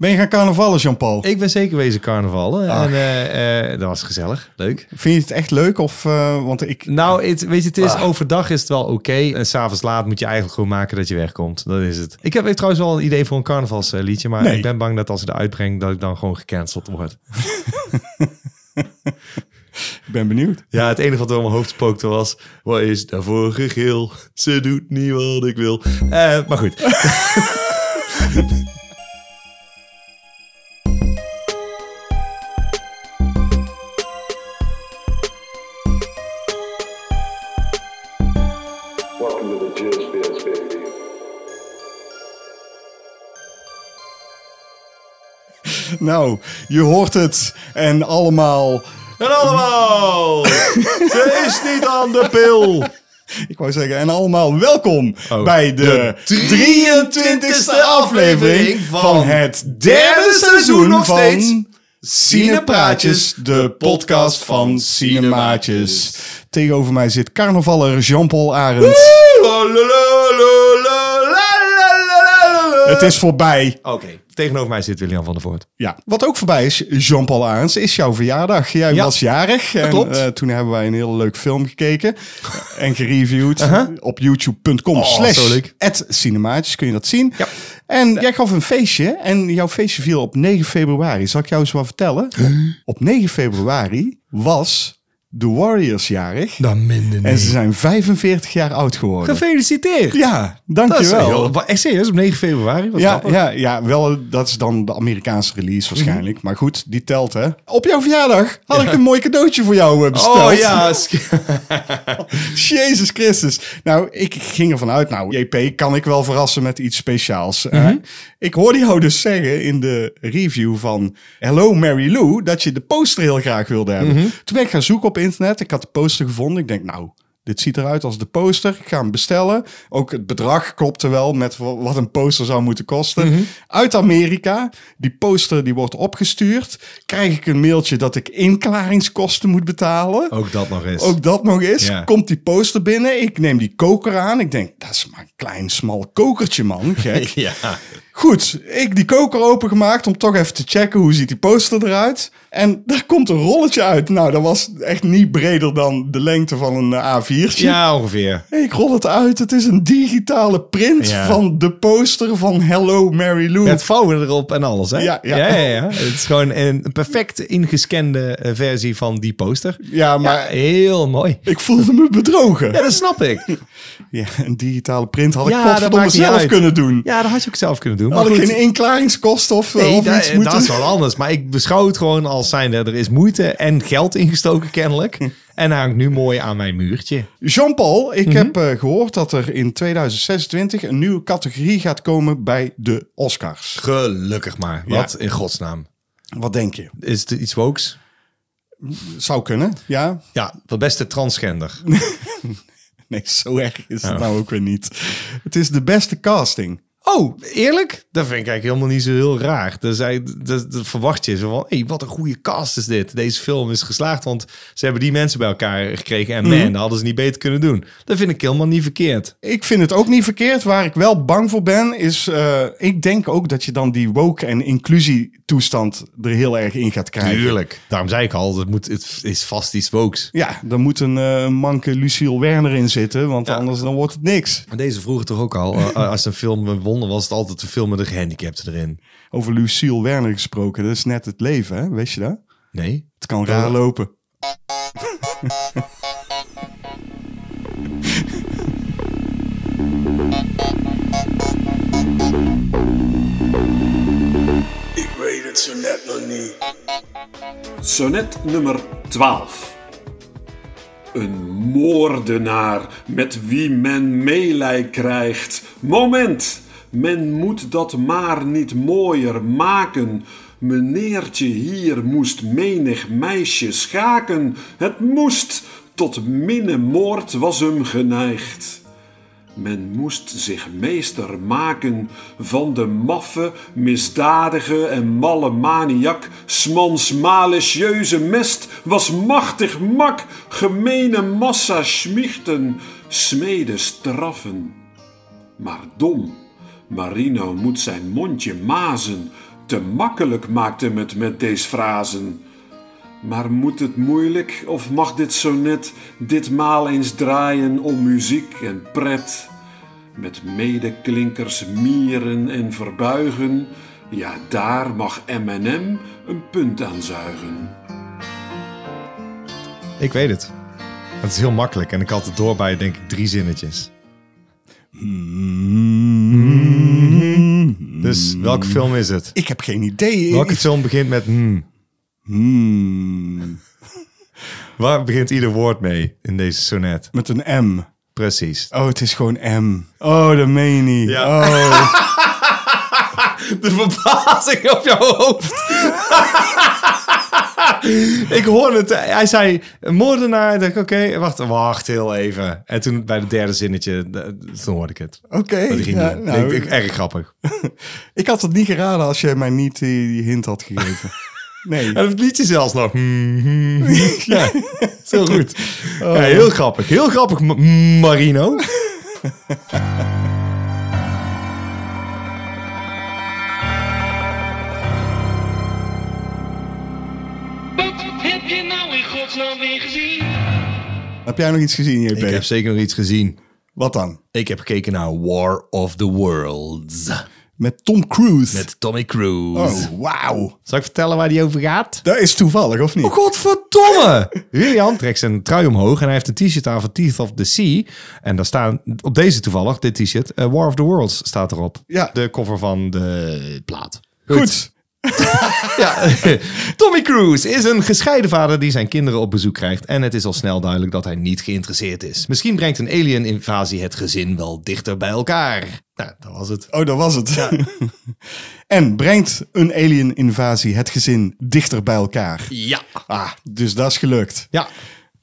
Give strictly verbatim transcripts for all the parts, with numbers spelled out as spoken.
Ben je gaan carnavallen, Jean-Paul? Ik ben zeker wezen carnavallen. Ach. En uh, uh, dat was gezellig. Leuk. Vind je het echt leuk? Of, uh, want ik... Nou, it, weet je, het is, ah. overdag is het wel oké. Okay. En s'avonds laat moet je eigenlijk gewoon maken dat je wegkomt. Dat is het. Ik heb ik trouwens wel een idee voor een carnavalsliedje. Maar nee. ik ben bang dat als ik het uitbreng, dat ik dan gewoon gecanceld word. Ik ben benieuwd. Ja, het enige wat door mijn hoofd spookte was... Wat is daarvoor gegil? Ze doet niet wat ik wil. Uh, maar goed. Nou, je hoort het en allemaal... En allemaal, ze is niet aan de pil. Ik wou zeggen, en allemaal welkom oh, bij de, de drieëntwintigste aflevering van, van het derde seizoen nog steeds Cinepraatjes, de podcast van Cinemaatjes. Tegenover mij zit carnavaller Jean-Paul Arends. Het is voorbij. Oké. Okay. Tegenover mij zit William van der Voort. Ja, wat ook voorbij is, Jean-Paul Arends, is jouw verjaardag. Jij ja. was jarig. En, klopt. Uh, toen hebben wij een heel leuk film gekeken en gereviewd uh-huh. op youtube punt com oh, slash Cinemaatjes. Kun je dat zien. Ja. En jij gaf een feestje en jouw feestje viel op negen februari. Zal ik jou eens wat vertellen? Huh? Op negen februari was... de Warriors jarig. Dan minder niet. En ze zijn vijfenveertig jaar oud geworden. Gefeliciteerd. Ja, dankjewel. Dat is echt serieus, op negen februari. Wat ja, ja, ja, wel, dat is dan de Amerikaanse release waarschijnlijk. Mm-hmm. Maar goed, die telt, hè. Op jouw verjaardag had ja. ik een mooi cadeautje voor jou besteld. Oh ja. Jezus Christus. Nou, ik ging ervan uit, nou, J P kan ik wel verrassen met iets speciaals. Mm-hmm. Uh, ik hoorde jou dus zeggen in de review van Hello Mary Lou dat je de poster heel graag wilde hebben. Mm-hmm. Toen ben ik gaan zoeken op internet. Ik had de poster gevonden. Ik denk, nou, dit ziet eruit als de poster. Ik ga hem bestellen. Ook het bedrag klopte wel met wat een poster zou moeten kosten. Mm-hmm. Uit Amerika. Die poster die wordt opgestuurd. Krijg ik een mailtje dat ik inklaringskosten moet betalen. Ook dat nog eens. Ook dat nog eens. Ja. Komt die poster binnen. Ik neem die koker aan. Ik denk, dat is maar een klein, smal kokertje, man. Gek. Ja. Goed, ik die koker opengemaakt om toch even te checken hoe ziet die poster eruit. En daar komt een rolletje uit. Nou, dat was echt niet breder dan de lengte van een A viertje. Ja, ongeveer. Ik rol het uit. Het is een digitale print ja. van de poster van Hello Mary Lou. Met vouwen erop en alles, hè? Ja, ja. ja, ja, ja. Het is gewoon een perfect ingescande versie van die poster. Ja, maar... Ja, heel mooi. Ik voelde me bedrogen. Ja, dat snap ik. Ja, een digitale print had ik ja, godverdomme zelf kunnen doen. Ja, dat had je ook zelf kunnen doen. Maar had goed. Ik geen inklaringskost of, nee, of da, iets moeten? Dat is wel anders. Maar ik beschouw het gewoon als zijnde... er is moeite en geld ingestoken kennelijk. En hangt nu mooi aan mijn muurtje. Jean-Paul, ik mm-hmm. heb uh, gehoord dat er in tweeduizend zesentwintig... een nieuwe categorie gaat komen bij de Oscars. Gelukkig maar. Ja. Wat in godsnaam. Wat denk je? Is het iets wokes? Zou kunnen, ja. Ja, de beste transgender. Nee, zo erg is oh. het nou ook weer niet. Het is de beste casting. Oh, eerlijk? Dat vind ik eigenlijk helemaal niet zo heel raar. Dat, is dat, dat verwacht je. Zo van, hey, wat een goede cast is dit. Deze film is geslaagd, want ze hebben die mensen bij elkaar gekregen. En man, mm. dat hadden ze niet beter kunnen doen. Dat vind ik helemaal niet verkeerd. Ik vind het ook niet verkeerd. Waar ik wel bang voor ben, is... Uh, ik denk ook dat je dan die woke en inclusie toestand er heel erg in gaat krijgen. Tuurlijk. Daarom zei ik al, het, moet, het is vast iets wokes. Ja, er moet een uh, manke Lucille Werner in zitten, want ja. anders dan wordt het niks. Maar deze vroegen toch ook al, uh, als een film... was het altijd te veel met de gehandicapten erin. Over Lucille Werner gesproken. Dat is net het leven, hè? Weet je dat? Nee. Het kan raar lopen. Ik weet het zo net nog niet. Sonnet nummer twaalf. Een moordenaar met wie men meelij krijgt. Moment! Men moet dat maar niet mooier maken. Meneertje hier moest menig meisje schaken. Het moest, tot minnemoord was hem geneigd. Men moest zich meester maken van de maffe, misdadige en malle maniak. Smans malicieuze mest was machtig mak. Gemene massa schmichten, smeden straffen. Maar dom... Marino moet zijn mondje mazen, te makkelijk maakt hem het met deze frazen. Maar moet het moeilijk of mag dit sonnet ditmaal eens draaien om muziek en pret? Met medeklinkers mieren en verbuigen, ja daar mag M en M een punt aan zuigen. Ik weet het. Het is heel makkelijk en ik had het door bij, denk ik, drie zinnetjes. Mm-hmm. Dus welke film is het? Ik heb geen idee. Welke film begint met mm? Mm. Waar begint ieder woord mee in deze sonnet? Met een M. Precies. Oh, het is gewoon M. Oh, dat meen je niet. Ja. Oh. De verbazing op jouw hoofd. Ik hoorde het. Hij zei moordenaar. Ik dacht, oké, okay, wacht, wacht heel even. En toen bij het derde zinnetje, toen hoorde ik het. Oké. Okay, ja, nou, ik, ik, erg grappig. Ik had het niet geraden als jij mij niet die, die hint had gegeven. Nee. En het liedje zelfs nog. Ja, zo goed. Oh. Ja, heel grappig. Heel grappig, Marino. Heb jij nog iets gezien, J P? Ik heb zeker nog iets gezien. Wat dan? Ik heb gekeken naar War of the Worlds. Met Tom Cruise. Met Tommy Cruise. Oh, wauw. Zal ik vertellen waar die over gaat? Dat is toevallig, of niet? Oh, godverdomme. William trekt zijn trui omhoog en hij heeft een t-shirt aan van Teeth of the Sea. En daar staan, op deze toevallig, dit t-shirt, uh, War of the Worlds staat erop. Ja. De cover van de plaat. Goed. Goed. Ja. Tommy Cruise is een gescheiden vader die zijn kinderen op bezoek krijgt en het is al snel duidelijk dat hij niet geïnteresseerd is. Misschien brengt een alien-invasie het gezin wel dichter bij elkaar. Nou, dat was het. Oh, dat was het. Ja. En brengt een alien-invasie het gezin dichter bij elkaar? Ja. Ah, dus dat is gelukt. Ja.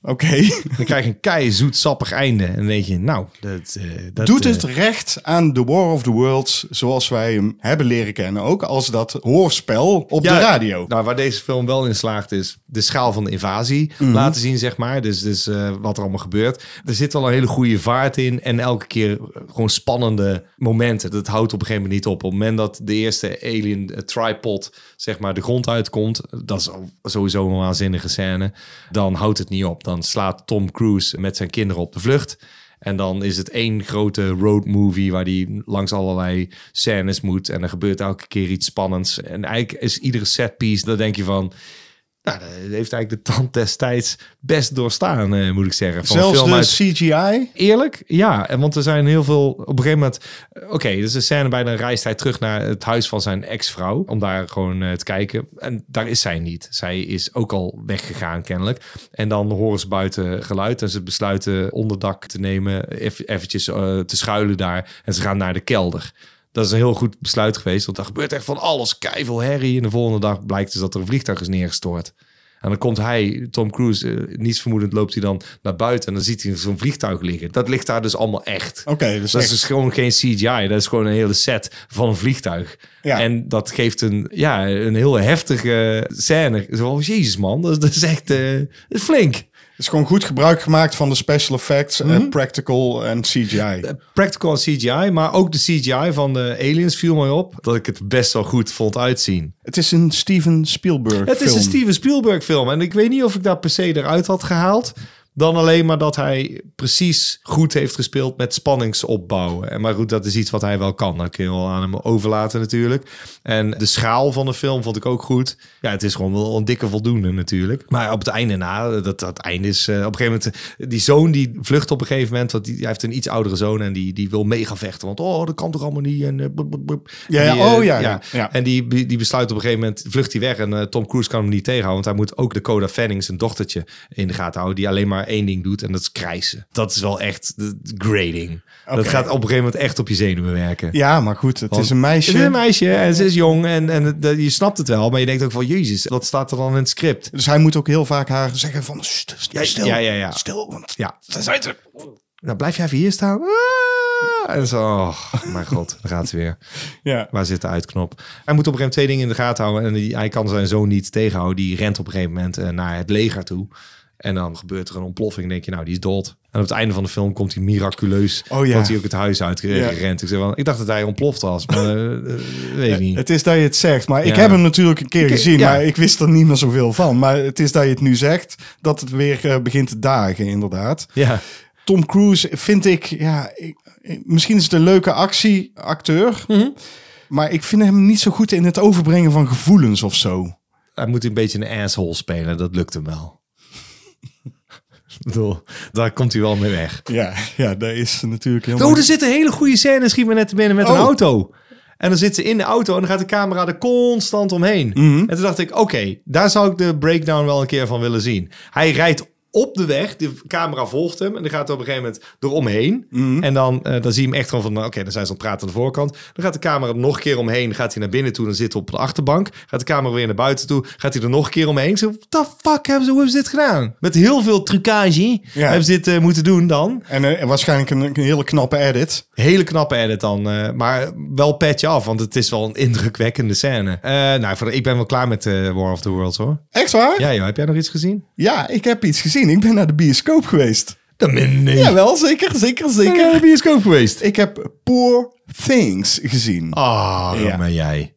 Oké. Okay. Dan krijg je een kei zoetsappig einde. En dan denk je, nou... Dat, uh, dat, Doet het uh, recht aan The War of the Worlds zoals wij hem hebben leren kennen. Ook als dat hoorspel op ja, de radio. Nou, waar deze film wel in slaagt is de schaal van de invasie mm-hmm. laten zien, zeg maar. Dus, dus uh, wat er allemaal gebeurt. Er zit al een hele goede vaart in. En elke keer gewoon spannende momenten. Dat houdt op een gegeven moment niet op. Op het moment dat de eerste alien uh, tripod, zeg maar, de grond uitkomt. Dat is sowieso een waanzinnige scène. Dan houdt het niet op. Dan slaat Tom Cruise met zijn kinderen op de vlucht. En dan is het één grote roadmovie waar hij langs allerlei scènes moet. En er gebeurt elke keer iets spannends. En eigenlijk is iedere setpiece, dan denk je van... Nou, dat heeft eigenlijk de tand destijds best doorstaan, eh, moet ik zeggen. Van zelfs film de uit... C G I? Eerlijk, ja. En want er zijn heel veel... Op een gegeven moment... Oké, okay, dus een scène bij, dan reist hij terug naar het huis van zijn ex-vrouw. Om daar gewoon eh, te kijken. En daar is zij niet. Zij is ook al weggegaan, kennelijk. En dan horen ze buiten geluid. En ze besluiten onderdak te nemen. Even, eventjes uh, te schuilen daar. En ze gaan naar de kelder. Dat is een heel goed besluit geweest. Want er gebeurt echt van alles. Keiveel herrie. En de volgende dag blijkt dus dat er een vliegtuig is neergestort. En dan komt hij, Tom Cruise, uh, niets vermoedend loopt hij dan naar buiten. En dan ziet hij zo'n vliegtuig liggen. Dat ligt daar dus allemaal echt. Okay, dus dat echt. Is dus gewoon geen C G I. Dat is gewoon een hele set van een vliegtuig. Ja. En dat geeft een, ja, een heel heftige scène. Zo van, jezus man, dat is, dat is echt uh, flink. Het is gewoon goed gebruik gemaakt van de special effects en mm-hmm. practical en C G I. Practical en C G I, maar ook de C G I van de aliens viel mij op. Dat ik het best wel goed vond uitzien. Het is een Steven Spielberg film. Het is een Steven Spielberg film. En ik weet niet of ik dat per se eruit had gehaald. Dan alleen maar dat hij precies goed heeft gespeeld met spanningsopbouwen. Maar goed, dat is iets wat hij wel kan. Dat kun je wel aan hem overlaten natuurlijk. En de schaal van de film vond ik ook goed. Ja, het is gewoon wel een dikke voldoende natuurlijk. Maar op het einde na, dat, dat einde is... Uh, op een gegeven moment, die zoon die vlucht op een gegeven moment. Want die, hij heeft een iets oudere zoon en die, die wil mega vechten. Want oh, dat kan toch allemaal niet. En, uh, blub, blub, blub. Ja, en die, uh, oh ja. ja. ja. En die, die besluit op een gegeven moment, vlucht hij weg. En uh, Tom Cruise kan hem niet tegenhouden. Want hij moet ook Dakota Fanning, zijn dochtertje, in de gaten houden. Die alleen maar één ding doet en dat is krijsen. Dat is wel echt de grading. Okay. Dat gaat op een gegeven moment echt op je zenuwen werken. Ja, maar goed, het Want, is een meisje. Het is een meisje en ze is jong en, en de, je snapt het wel, maar je denkt ook van, jezus, wat staat er dan in het script? Dus hij moet ook heel vaak haar zeggen van, st- st- stil, ja, ja, ja, ja. stil, want ja. dan zijn ze... Nou, blijf jij even hier staan? Ah, en zo, oh, mijn god, daar gaat ze weer. Ja. Waar zit de uitknop? Hij moet op een gegeven moment twee dingen in de gaten houden en hij kan zijn zoon niet tegenhouden. Die rent op een gegeven moment naar het leger toe. En dan gebeurt er een ontploffing en denk je, nou, die is dood. En op het einde van de film komt hij miraculeus, oh, ja. want hij ook het huis uitgerend. Ja. Ik, ik dacht dat hij ontploft was, maar uh, weet ja, niet. Het is dat je het zegt, maar ja. ik heb hem natuurlijk een keer ik, gezien, ja. maar ik wist er niet meer zoveel van. Maar het is dat je het nu zegt, dat het weer uh, begint te dagen, inderdaad. Ja. Tom Cruise vind ik, ja, ik, misschien is het een leuke actieacteur, mm-hmm. maar ik vind hem niet zo goed in het overbrengen van gevoelens of zo. Hij moet een beetje een asshole spelen, dat lukt hem wel. Ik bedoel, daar komt hij wel mee weg. Ja, ja, daar is natuurlijk helemaal... Oh, er zit een hele goede scène, schiet me net te binnen, met oh. een auto. En dan zit ze in de auto en dan gaat de camera er constant omheen. Mm-hmm. En toen dacht ik, oké, okay, daar zou ik de breakdown wel een keer van willen zien. Hij rijdt op de weg, de camera volgt hem en dan gaat er op een gegeven moment eromheen. Mm-hmm. En dan, uh, dan zie je hem echt gewoon van, oké, okay, dan zijn ze aan het praten aan de voorkant. Dan gaat de camera er nog een keer omheen, gaat hij naar binnen toe, dan zit hij op de achterbank. Gaat de camera weer naar buiten toe, gaat hij er nog een keer omheen. Ik zeg, what the fuck hebben ze, hoe hebben ze dit gedaan? Met heel veel trucage ja. hebben ze dit uh, moeten doen dan. En uh, waarschijnlijk een, een hele knappe edit. Hele knappe edit dan, uh, maar wel petje af, want het is wel een indrukwekkende scène. Uh, nou, ik ben wel klaar met uh, War of the Worlds, hoor. Echt waar? Ja, joh, heb jij nog iets gezien? Ja, ik heb iets gezien. Ik ben naar de bioscoop geweest. Dat ben ik. Jawel, zeker, zeker, zeker. Ik ben naar de bioscoop geweest. Ik heb Poor Things gezien. Ah, oh, ja. maar jij.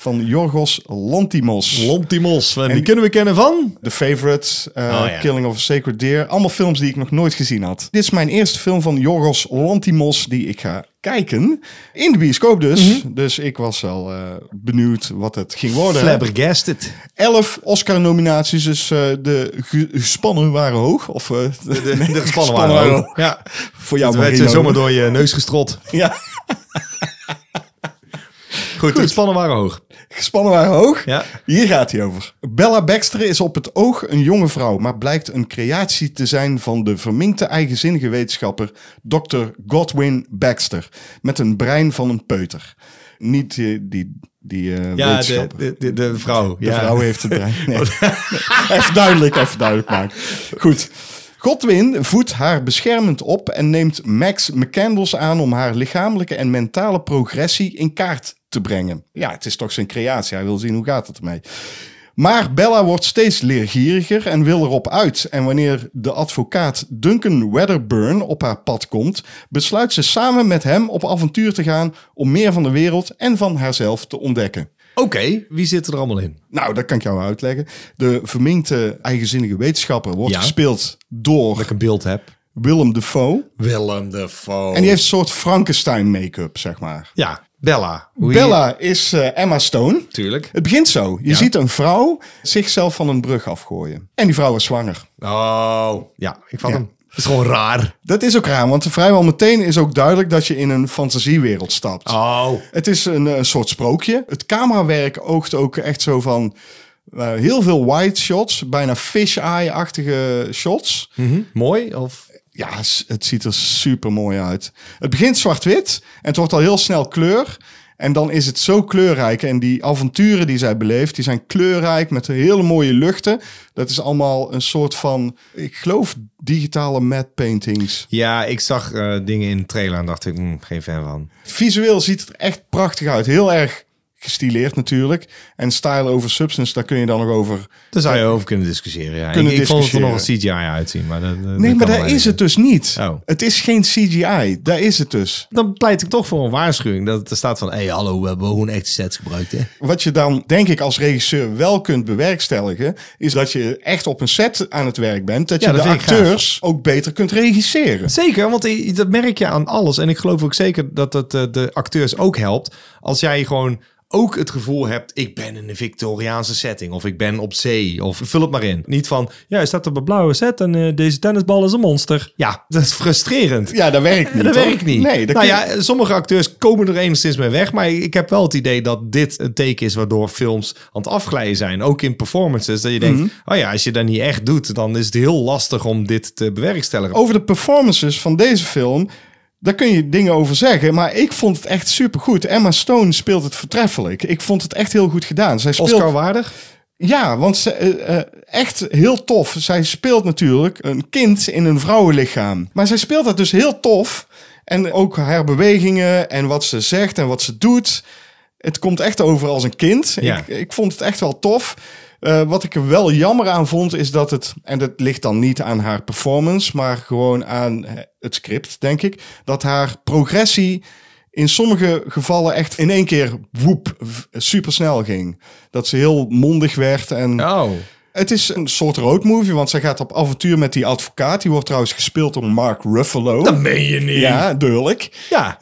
Van Yorgos Lanthimos. Lanthimos. En, en die kunnen we kennen van? The Favourite, uh, oh, ja. Killing of a Sacred Deer. Allemaal films die ik nog nooit gezien had. Dit is mijn eerste film van Yorgos Lanthimos die ik ga kijken. In de bioscoop dus. Mm-hmm. Dus ik was wel uh, benieuwd wat het ging worden. Flabbergasted. Elf Oscar-nominaties, dus uh, de ge- gespannen waren hoog. Of, uh, de, de, nee, de gespannen, gespannen waren, waren hoog. Ja. Voor jou, Marino. Je zomaar door je neus gestrot. Ja. Goed, Goed, gespannen waren hoog. Gespannen waren hoog? Ja. Hier gaat hij over. Bella Baxter is op het oog een jonge vrouw, maar blijkt een creatie te zijn van de verminkte eigenzinnige wetenschapper dokter Godwin Baxter, met een brein van een peuter. Niet die, die, die uh, ja, wetenschapper. De, de, de vrouw. De ja. vrouw heeft het brein. Nee. Even duidelijk, even duidelijk maken. Goed. Godwin voedt haar beschermend op en neemt Max McCandles aan om haar lichamelijke en mentale progressie in kaart te brengen. Ja, het is toch zijn creatie. Hij wil zien hoe gaat het ermee. Maar Bella wordt steeds leergieriger en wil erop uit. En wanneer de advocaat Duncan Wedderburn op haar pad komt, besluit ze samen met hem op avontuur te gaan om meer van de wereld en van haarzelf te ontdekken. Oké, okay, wie zit er allemaal in? Nou, dat kan ik jou uitleggen. De verminkte eigenzinnige wetenschapper wordt ja. gespeeld door... Dat ik een beeld heb. Willem Dafoe. Willem Dafoe. En die heeft een soort Frankenstein make-up, zeg maar. Ja, Bella. Hoe Bella je... is uh, Emma Stone. Tuurlijk. Het begint zo. Je ja. ziet een vrouw zichzelf van een brug afgooien. En die vrouw is zwanger. Oh, ja, ik vat ja. hem. Dat is gewoon raar. Dat is ook raar, want vrijwel meteen is ook duidelijk dat je in een fantasiewereld stapt. Oh. Het is een, een soort sprookje. Het camerawerk oogt ook echt zo van uh, heel veel wide shots, bijna fish-eye-achtige shots. Mm-hmm. Mooi, of... Ja, het ziet er super mooi uit. Het begint zwart-wit en het wordt al heel snel kleur. En dan is het zo kleurrijk. En die avonturen die zij beleeft, die zijn kleurrijk met hele mooie luchten. Dat is allemaal een soort van, ik geloof, digitale matte paintings. Ja, ik zag uh, dingen in de trailer en dacht ik, mm, geen fan van. Visueel ziet het er echt prachtig uit. Heel erg gestileerd natuurlijk. En style over substance, daar kun je dan nog over... Daar zou je over kunnen discussiëren, ja. Kunnen ik, ik vond het er nog een C G I uitzien. Maar dat, dat, nee, dat maar daar is het dus niet. Oh. Het is geen C G I, daar is het dus. Dan pleit ik toch voor een waarschuwing. Dat er staat van, hé, hey, hallo, we hebben gewoon echte sets gebruikt, hè. Wat je dan, denk ik, als regisseur wel kunt bewerkstelligen... is dat je echt op een set aan het werk bent. Dat ja, je dat de acteurs ook beter kunt regisseren. Zeker, want dat merk je aan alles. En ik geloof ook zeker dat dat de acteurs ook helpt. Als jij gewoon... ook het gevoel hebt, ik ben in een Victoriaanse setting... of ik ben op zee, of vul het maar in. Niet van, ja, je staat op een blauwe set... en uh, deze tennisbal is een monster. Ja, dat is frustrerend. Ja, dat werkt niet. Dat toch? werkt niet. Nee, dat nou kan... ja, sommige acteurs komen er enigszins mee weg... maar ik heb wel het idee dat dit een teken is... waardoor films aan het afglijden zijn. Ook in performances, dat je denkt... Mm-hmm. oh ja, als je dat niet echt doet... dan is het heel lastig om dit te bewerkstelligen. Over de performances van deze film... daar kun je dingen over zeggen, maar ik vond het echt supergoed. Emma Stone speelt het voortreffelijk. Ik vond het echt heel goed gedaan. Zij speelt... Oscar waardig? Ja, want ze, uh, uh, echt heel tof. Zij speelt natuurlijk een kind in een vrouwenlichaam. Maar zij speelt dat dus heel tof. En ook haar bewegingen en wat ze zegt en wat ze doet. Het komt echt over als een kind. Ja. Ik, ik vond het echt wel tof. Uh, wat ik er wel jammer aan vond, is dat het... en dat ligt dan niet aan haar performance, maar gewoon aan het script, denk ik... dat haar progressie in sommige gevallen echt in één keer woep, supersnel ging. Dat ze heel mondig werd en... Oh. Het is een soort roadmovie, want zij gaat op avontuur met die advocaat. Die wordt trouwens gespeeld door Mark Ruffalo. Dat meen je niet. Ja, de Hulk. Ja.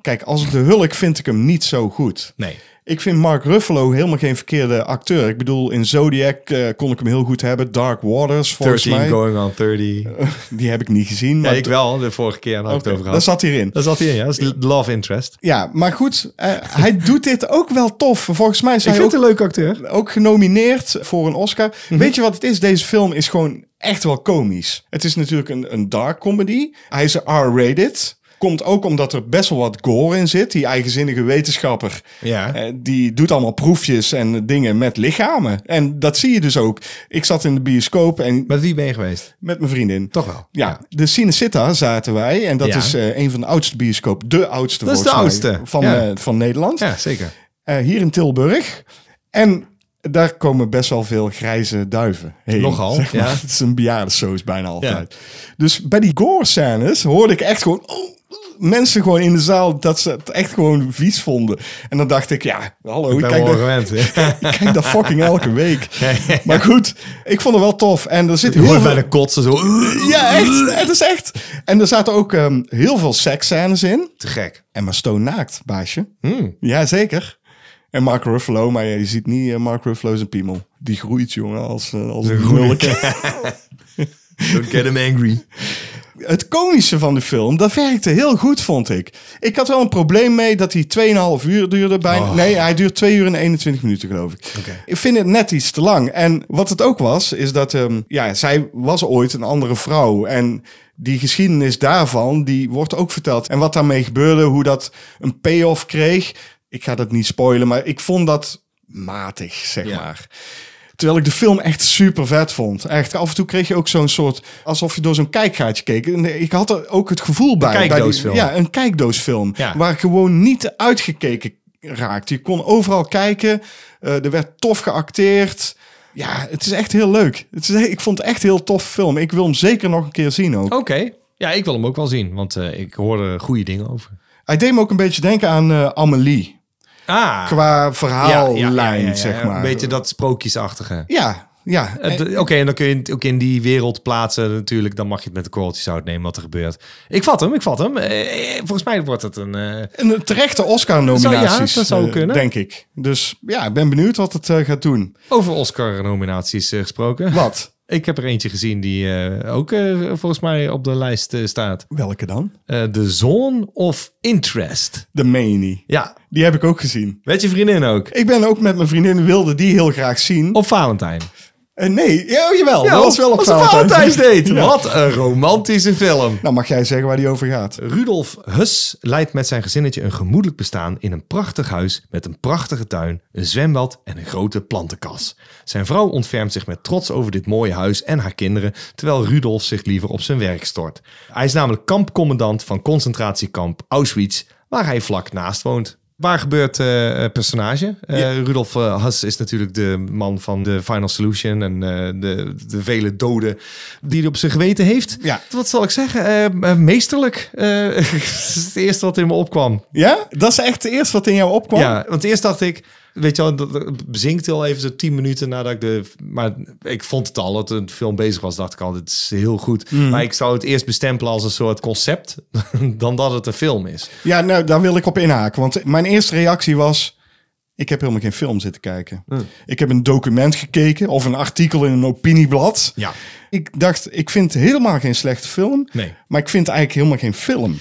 Kijk, als de Hulk vind ik hem niet zo goed. Nee. Ik vind Mark Ruffalo helemaal geen verkeerde acteur. Ik bedoel, in Zodiac uh, kon ik hem heel goed hebben. Dark Waters, volgens mij. dertien Going on thirty. Uh, die heb ik niet gezien. Maar ja, ik wel. De vorige keer had okay, ik het over gehad. Dat zat hierin. Dat zat hierin, ja. Dat is Love Interest. Ja, maar goed. Uh, hij doet dit ook wel tof. Volgens mij is hij ik vind ook, een leuke acteur. Ook genomineerd voor een Oscar. Mm-hmm. Weet je wat het is? Deze film is gewoon echt wel komisch. Het is natuurlijk een, een dark comedy. Hij is R-rated. Komt ook omdat er best wel wat gore in zit. Die eigenzinnige wetenschapper, ja. eh, die doet allemaal proefjes en dingen met lichamen. En dat zie je dus ook. Ik zat in de bioscoop en... Met wie ben je geweest? Met mijn vriendin. Toch wel? Ja, ja. De Cinecitta zaten wij. En dat ja. is eh, een van de oudste bioscopen. De oudste, dat is de oudste. Van, ja. uh, van Nederland. Ja, zeker. Uh, hier in Tilburg. En... daar komen best wel veel grijze duiven heen. Nogal, zeg maar. Ja. Het is een bejaardensoos bijna altijd. Ja. Dus bij die gore-scènes hoorde ik echt gewoon... Oh, mensen gewoon in de zaal dat ze het echt gewoon vies vonden. En dan dacht ik, ja, hallo. Ik, ik kijk, dat, gewend, ik kijk dat fucking elke week. Ja, ja. Maar goed, ik vond het wel tof. En er zit heel veel... bij de kotsen zo. Ja, echt. Het is echt. En er zaten ook um, heel veel seksscènes in. Te gek. Emma Stone naakt, baasje. Hmm. Jazeker. En Mark Ruffalo, maar je ziet niet Mark Ruffalo zijn piemel. Die groeit, jongen, als, als een hulk. Don't get him angry. Het komische van de film, dat werkte heel goed, vond ik. Ik had wel een probleem mee dat hij twee komma vijf uur duurde. Bijna. Oh. Nee, hij duurt twee uur en eenentwintig minuten, geloof ik. Okay. Ik vind het net iets te lang. En wat het ook was, is dat... Um, ja, zij was ooit een andere vrouw en... die geschiedenis daarvan, die wordt ook verteld. En wat daarmee gebeurde, hoe dat een payoff kreeg... Ik ga dat niet spoilen, maar ik vond dat matig, zeg ja. maar. Terwijl ik de film echt super vet vond. Echt, af en toe kreeg je ook zo'n soort... alsof je door zo'n kijkgaatje keek. En ik had er ook het gevoel een bij. Kijkdoosfilm. Bij die, ja, een kijkdoosfilm. Ja. Waar gewoon niet uitgekeken raakte. Je kon overal kijken. Uh, er werd tof geacteerd. Ja, het is echt heel leuk. Het is, ik vond het echt een heel tof film. Ik wil hem zeker nog een keer zien ook. Oké, okay. Ja, ik wil hem ook wel zien. Want uh, ik hoorde goede dingen over. Hij deed me ook een beetje denken aan uh, Amélie. Ah, qua verhaallijn, ja, ja, ja, ja, ja. zeg maar. Een beetje dat sprookjesachtige. Ja, ja. Oké, okay, en dan kun je het ook in die wereld plaatsen natuurlijk. Dan mag je het met de korreltjes uitnemen wat er gebeurt. Ik vat hem, ik vat hem. Volgens mij wordt het een... Uh... een terechte Oscar-nominaties, ja, zou kunnen. Denk ik. Dus ja, ik ben benieuwd wat het uh, gaat doen. Over Oscar-nominaties uh, gesproken. Wat? Ik heb er eentje gezien die uh, ook uh, volgens mij op de lijst uh, staat. Welke dan? Uh, de Zone of Interest. De Manie. Ja. Die heb ik ook gezien. Weet je vriendin ook? Ik ben ook met mijn vriendin, wilde die heel graag zien. Op Valentijn. Uh, nee, oh, jawel. Ja, dat was wel op Valentijnsdate. Ja. Wat een romantische film. Nou, mag jij zeggen waar die over gaat. Rudolf Höss leidt met zijn gezinnetje een gemoedelijk bestaan in een prachtig huis met een prachtige tuin, een zwembad en een grote plantenkas. Zijn vrouw ontfermt zich met trots over dit mooie huis en haar kinderen, terwijl Rudolf zich liever op zijn werk stort. Hij is namelijk kampcommandant van concentratiekamp Auschwitz, waar hij vlak naast woont. Waar gebeurt uh, personage? Uh, ja. Rudolf uh, Höss is natuurlijk de man van de Final Solution... en uh, de, de vele doden die hij op zijn geweten heeft. Ja. Wat zal ik zeggen? Uh, meesterlijk. Uh, dat is het eerste wat in me opkwam. Ja? Dat is echt het eerste wat in jou opkwam? Ja, want eerst dacht ik... Weet je wel, dat bezinkt al even zo tien minuten nadat ik de... Maar ik vond het al, dat een film bezig was, dacht ik al, dit is heel goed. Mm. Maar ik zou het eerst bestempelen als een soort concept, dan dat het een film is. Ja, nou, daar wil ik op inhaken. Want mijn eerste reactie was, ik heb helemaal geen film zitten kijken. Mm. Ik heb een document gekeken of een artikel in een opinieblad. Ja. Ik dacht, ik vind helemaal geen slechte film. Nee. Maar ik vind eigenlijk helemaal geen film.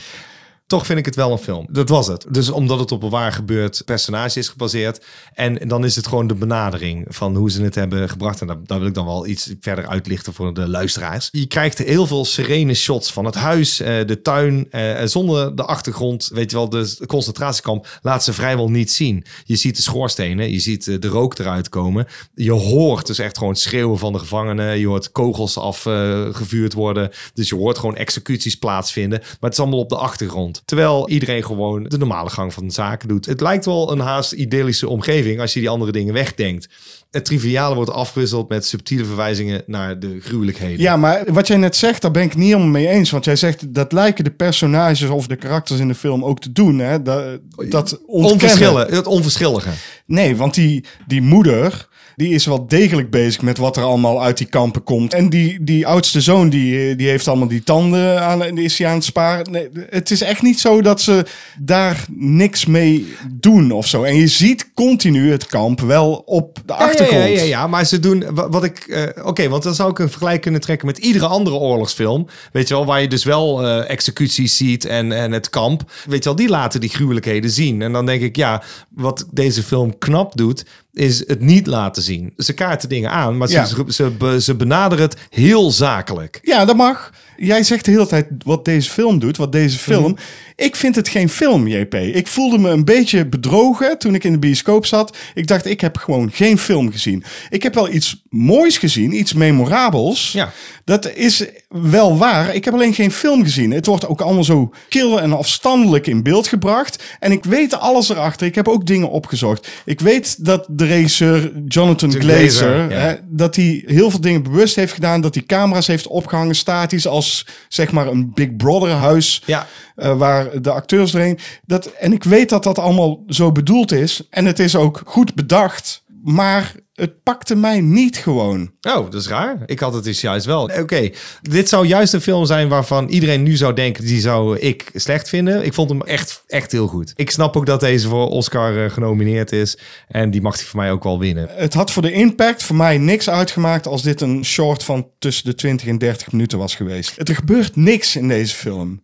Toch vind ik het wel een film. Dat was het. Dus omdat het op een waar gebeurd personage is gebaseerd. En dan is het gewoon de benadering van hoe ze het hebben gebracht. En daar, daar wil ik dan wel iets verder uitlichten voor de luisteraars. Je krijgt heel veel serene shots van het huis, de tuin. Zonder de achtergrond, weet je wel, de concentratiekamp laat ze vrijwel niet zien. Je ziet de schoorstenen, je ziet de rook eruit komen. Je hoort dus echt gewoon schreeuwen van de gevangenen. Je hoort kogels afgevuurd worden. Dus je hoort gewoon executies plaatsvinden. Maar het is allemaal op de achtergrond. rond. Terwijl iedereen gewoon de normale gang van zaken doet. Het lijkt wel een haast idyllische omgeving als je die andere dingen wegdenkt. Het triviale wordt afgewisseld met subtiele verwijzingen naar de gruwelijkheden. Ja, maar wat jij net zegt, daar ben ik niet helemaal mee eens. Want jij zegt, dat lijken de personages of de karakters in de film ook te doen. Hè? Dat, dat onverschillen, het onverschillige. Nee, want die, die moeder... die is wel degelijk bezig met wat er allemaal uit die kampen komt. En die, die oudste zoon, die, die heeft allemaal die tanden aan en is die aan het sparen. Nee, het is echt niet zo dat ze daar niks mee doen of zo. En je ziet continu het kamp wel op de achtergrond. Ja, ja, ja, ja, ja. Maar ze doen wat ik... Uh, Oké, okay, want dan zou ik een vergelijk kunnen trekken met iedere andere oorlogsfilm. Weet je wel, waar je dus wel uh, executies ziet en, en het kamp. Weet je wel, die laten die gruwelijkheden zien. En dan denk ik, ja, wat deze film knap doet... is het niet laten zien. Ze kaarten dingen aan, maar ja. ze, ze, ze benaderen het heel zakelijk. Ja, dat mag. Jij zegt de hele tijd wat deze film doet, wat deze film... Mm-hmm. Ik vind het geen film, J P. Ik voelde me een beetje bedrogen toen ik in de bioscoop zat. Ik dacht, ik heb gewoon geen film gezien. Ik heb wel iets moois gezien, iets memorabels. Ja. Dat is wel waar. Ik heb alleen geen film gezien. Het wordt ook allemaal zo kil en afstandelijk in beeld gebracht. En ik weet alles erachter. Ik heb ook dingen opgezocht. Ik weet dat de regisseur Jonathan de Glazer... Glazer ja. hè, dat hij heel veel dingen bewust heeft gedaan. Dat hij camera's heeft opgehangen statisch als zeg maar een Big Brother huis... Ja. Uh, waar de acteurs erheen... Dat, en ik weet dat dat allemaal zo bedoeld is. En het is ook goed bedacht. Maar het pakte mij niet gewoon. Oh, dat is raar. Ik had het dus juist wel. Oké, okay. Dit zou juist een film zijn waarvan iedereen nu zou denken... die zou ik slecht vinden. Ik vond hem echt, echt heel goed. Ik snap ook dat deze voor Oscar uh, genomineerd is. En die mag hij voor mij ook wel winnen. Het had voor de impact voor mij niks uitgemaakt... als dit een short van tussen de twintig en dertig minuten was geweest. Er gebeurt niks in deze film.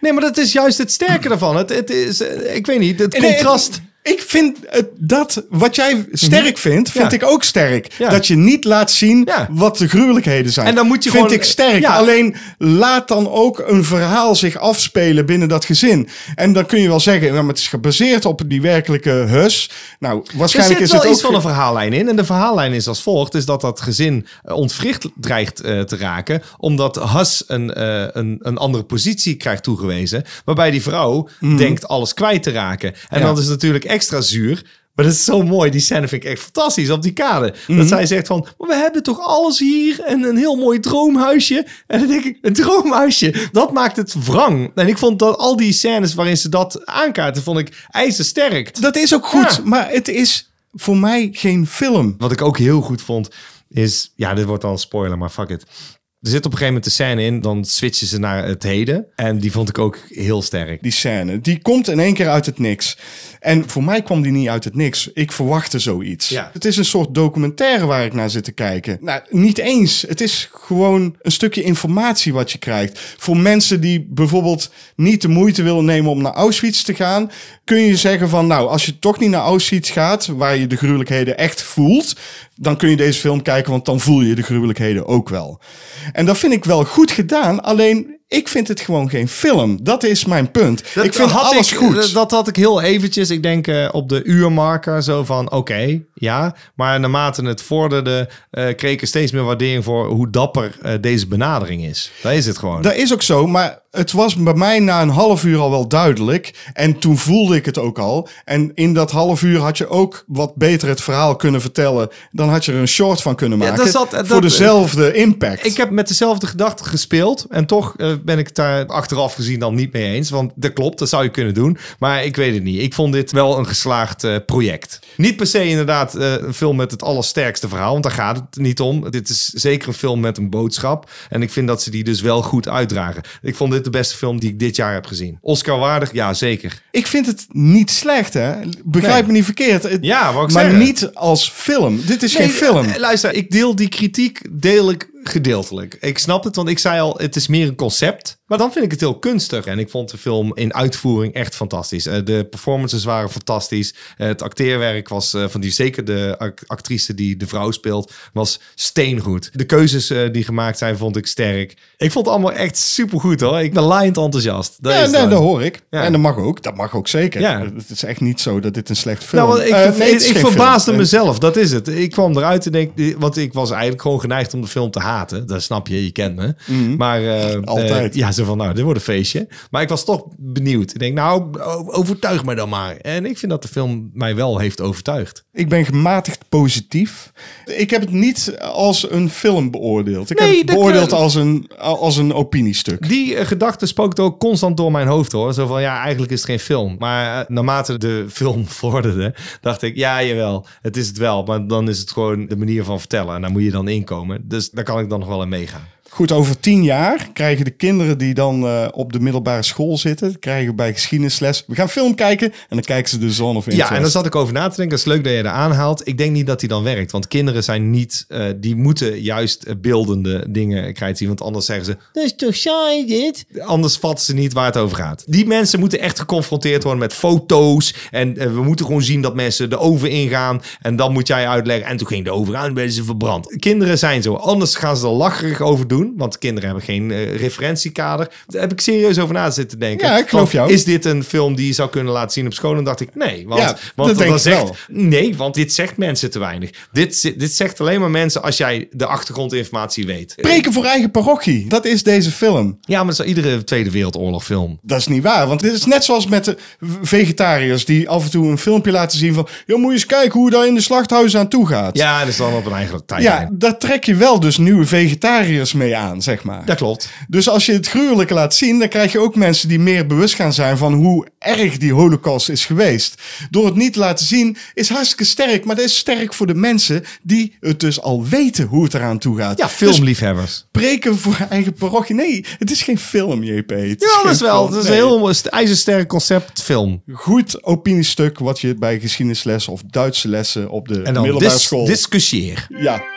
Nee, maar dat is juist het sterke daarvan. Het, het is, ik weet niet, het contrast... Nee, het, ik vind het, dat wat jij sterk vindt, vind ja. ik ook sterk. Ja. Dat je niet laat zien ja. wat de gruwelijkheden zijn. En dan moet je vind gewoon, ik sterk. Ja. Alleen laat dan ook een verhaal zich afspelen binnen dat gezin. En dan kun je wel zeggen, nou, maar het is gebaseerd op die werkelijke Höss. Nou, waarschijnlijk is het ook... Er zit wel iets ge- van een verhaallijn in. En de verhaallijn is als volgt, is dat dat gezin ontwricht dreigt uh, te raken. Omdat Höss een, uh, een, een andere positie krijgt toegewezen. Waarbij die vrouw mm. denkt alles kwijt te raken. En ja. dat is natuurlijk... extra zuur. Maar dat is zo mooi. Die scène vind ik echt fantastisch op die kade. Mm-hmm. Dat zij zegt van, maar we hebben toch alles hier en een heel mooi droomhuisje. En dan denk ik, een droomhuisje, dat maakt het wrang. En ik vond dat al die scènes waarin ze dat aankaarten, vond ik ijzersterk. Dat is ook goed, ja. maar het is voor mij geen film. Wat ik ook heel goed vond is, ja, dit wordt al een spoiler, maar fuck it. Er zit op een gegeven moment de scène in, dan switchen ze naar het heden. En die vond ik ook heel sterk. Die scène, die komt in één keer uit het niks. En voor mij kwam die niet uit het niks. Ik verwachtte zoiets. Ja. Het is een soort documentaire waar ik naar zit te kijken. Nou, niet eens. Het is gewoon een stukje informatie wat je krijgt. Voor mensen die bijvoorbeeld niet de moeite willen nemen om naar Auschwitz te gaan... kun je zeggen van, nou, als je toch niet naar Auschwitz gaat... waar je de gruwelijkheden echt voelt... dan kun je deze film kijken, want dan voel je de gruwelijkheden ook wel. En dat vind ik wel goed gedaan, alleen... ik vind het gewoon geen film. Dat is mijn punt. Dat ik vind had alles ik, goed. Dat had ik heel eventjes. Ik denk uh, op de uurmarker zo van oké, okay, ja. Maar naarmate het vorderde uh, kreeg ik er steeds meer waardering voor hoe dapper uh, deze benadering is. Dat is het gewoon. Dat is ook zo, maar het was bij mij na een half uur al wel duidelijk. En toen voelde ik het ook al. En in dat half uur had je ook wat beter het verhaal kunnen vertellen. Dan had je er een short van kunnen maken. Ja, dat zat, dat, voor dezelfde impact. Ik heb met dezelfde gedachte gespeeld en toch... Uh, ben ik daar achteraf gezien dan niet mee eens. Want dat klopt, dat zou je kunnen doen. Maar ik weet het niet. Ik vond dit wel een geslaagd uh, project. Niet per se inderdaad uh, een film met het allersterkste verhaal. Want daar gaat het niet om. Dit is zeker een film met een boodschap. En ik vind dat ze die dus wel goed uitdragen. Ik vond dit de beste film die ik dit jaar heb gezien. Oscar waardig, ja zeker. Ik vind het niet slecht, hè? Begrijp nee. me niet verkeerd. Het, ja, maar zeggen. niet als film. Dit is nee, geen film. Uh, luister, ik deel die kritiek, deel ik gedeeltelijk. Ik snap het, want ik zei al, het is meer een concept. Maar dan vind ik het heel kunstig. En ik vond de film in uitvoering echt fantastisch. De performances waren fantastisch. Het acteerwerk was van die... Zeker de actrice die de vrouw speelt... was steengoed. De keuzes die gemaakt zijn, vond ik sterk. Ik vond het allemaal echt supergoed, hoor. Ik ben laaiend enthousiast. Dat ja, is nee, dat hoor ik. Ja. En dat mag ook. Dat mag ook zeker. Ja. Het is echt niet zo dat dit een slecht film... Nou, ik, uh, nee, ik verbaasde film. mezelf. Dat is het. Ik kwam eruit en denk... Want ik was eigenlijk gewoon geneigd om de film te halen. haten. Dat snap je, je kent me. Mm-hmm. Maar uh, altijd. Uh, ja, zo van, nou, dit wordt een feestje. Maar ik was toch benieuwd. Ik denk, nou, overtuig mij dan maar. En ik vind dat de film mij wel heeft overtuigd. Ik ben gematigd positief. Ik heb het niet als een film beoordeeld. Ik nee, heb het beoordeeld kan... als, een, als een opiniestuk. Die uh, gedachte spookt ook constant door mijn hoofd, hoor. Zo van, ja, eigenlijk is het geen film. Maar uh, naarmate de film vorderde, dacht ik, ja, jawel, het is het wel. Maar dan is het gewoon de manier van vertellen. En daar moet je dan inkomen. Dus daar kan ik dan nog wel in meegaan. Goed, over tien jaar krijgen de kinderen die dan uh, op de middelbare school zitten, krijgen bij geschiedenisles, we gaan film kijken en dan kijken ze de Zone of Interest. Ja, en daar zat ik over na te denken. Het is leuk dat je er aanhaalt. Ik denk niet dat die dan werkt, want kinderen zijn niet, uh, die moeten juist beeldende dingen krijgen zien, want anders zeggen ze, dat is toch saai dit? Anders vatten ze niet waar het over gaat. Die mensen moeten echt geconfronteerd worden met foto's en uh, we moeten gewoon zien dat mensen de oven ingaan en dan moet jij uitleggen en toen ging de oven aan en werden ze verbrand. Kinderen zijn zo, anders gaan ze er lacherig over doen. Want kinderen hebben geen uh, referentiekader. Daar heb ik serieus over na zitten denken. Ja, ik geloof jou. Is dit een film die je zou kunnen laten zien op school? En dacht ik, nee. Want, ja, want dat denk ik zegt, wel. Nee, want dit zegt mensen te weinig. Dit, dit zegt alleen maar mensen als jij de achtergrondinformatie weet. Preken voor eigen parochie. Dat is deze film. Ja, maar het is iedere Tweede Wereldoorlog film. Dat is niet waar. Want dit is net zoals met de vegetariërs die af en toe een filmpje laten zien van, joh, moet je eens kijken hoe dat in de slachthuizen aan toe gaat. Ja, dat is dan op een eigen tijd. Ja, daar trek je wel dus nieuwe vegetariërs mee aan, zeg maar. Dat klopt. Dus als je het gruwelijke laat zien, dan krijg je ook mensen die meer bewust gaan zijn van hoe erg die Holocaust is geweest. Door het niet te laten zien is hartstikke sterk, maar dat is sterk voor de mensen die het dus al weten hoe het eraan toe gaat. Ja, filmliefhebbers. Dus preken voor eigen parochie. Nee, het is geen film, J P. Het ja, dat is wel. Het is nee. een heel ijzersterk concept film. Goed opiniestuk wat je bij geschiedenislessen of Duitse lessen op de middelbare dis- school... discussieer. Ja.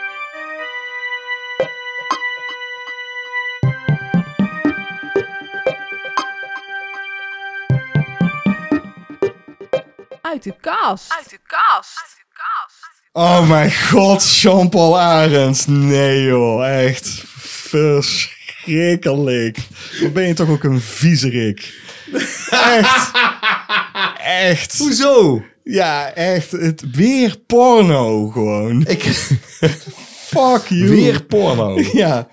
Uit de kast. Uit de kast. Uit de kast. Oh mijn god, Jean-Paul Arends. Nee joh, echt verschrikkelijk. Dan ben je toch ook een viezerik. Echt. Echt. Hoezo? Ja, echt. Het weer porno gewoon. Ik... Fuck you. Weer porno. Ja.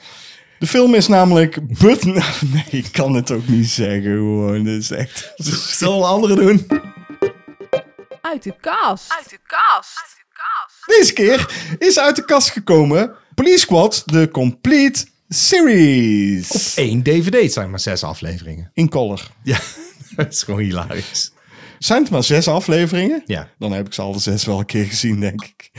De film is namelijk... But... Nee, ik kan het ook niet zeggen gewoon. Dat is echt... Zullen we anderen doen? Uit de kast. Uit de kast. Uit de kast. Deze keer is uit de kast gekomen Police Squad, de complete series. Op één D V D. Het zijn maar zes afleveringen. In color. Ja, dat is gewoon hilarisch. Zijn het maar zes afleveringen? Ja. Dan heb ik ze alle zes wel een keer gezien, denk ik.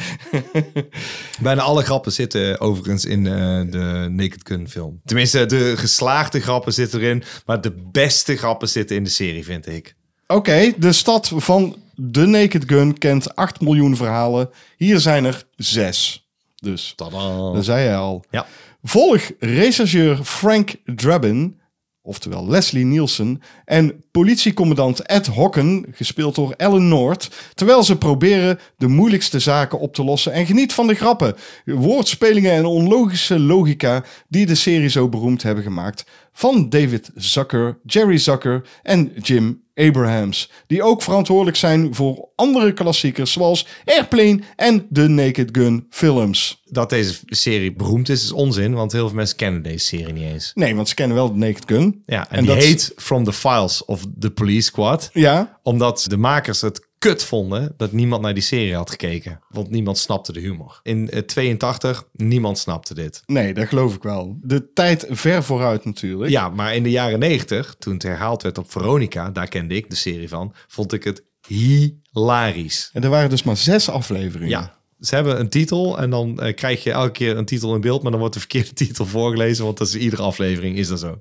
Bijna alle grappen zitten overigens in uh, de Naked Gun film. Tenminste, de geslaagde grappen zitten erin. Maar de beste grappen zitten in de serie, vind ik. Oké, okay, de stad van... De Naked Gun kent acht miljoen verhalen. Hier zijn er zes. Dus, tadaa. Dat zei hij al. Ja. Volg rechercheur Frank Drebin, oftewel Leslie Nielsen, en politiecommandant Ed Hocken, gespeeld door Ellen Noord, terwijl ze proberen de moeilijkste zaken op te lossen en geniet van de grappen, woordspelingen en onlogische logica die de serie zo beroemd hebben gemaakt van David Zucker, Jerry Zucker en Jim Abrahams, die ook verantwoordelijk zijn voor andere klassiekers zoals Airplane en de Naked Gun films. Dat deze serie beroemd is, is onzin, want heel veel mensen kennen deze serie niet eens. Nee, want ze kennen wel de Naked Gun. Ja, en, en die dat... heet From the Files of the Police Squad. Ja. Omdat de makers het kut vonden dat niemand naar die serie had gekeken. Want niemand snapte de humor. In tweeëntachtig, niemand snapte dit. Nee, dat geloof ik wel. De tijd ver vooruit natuurlijk. Ja, maar in de jaren negentig, toen het herhaald werd op Veronica, daar kende ik de serie van, vond ik het hilarisch. En er waren dus maar zes afleveringen. Ja. Ze hebben een titel en dan eh, krijg je elke keer een titel in beeld, maar dan wordt de verkeerde titel voorgelezen, want dat is iedere aflevering is dat zo.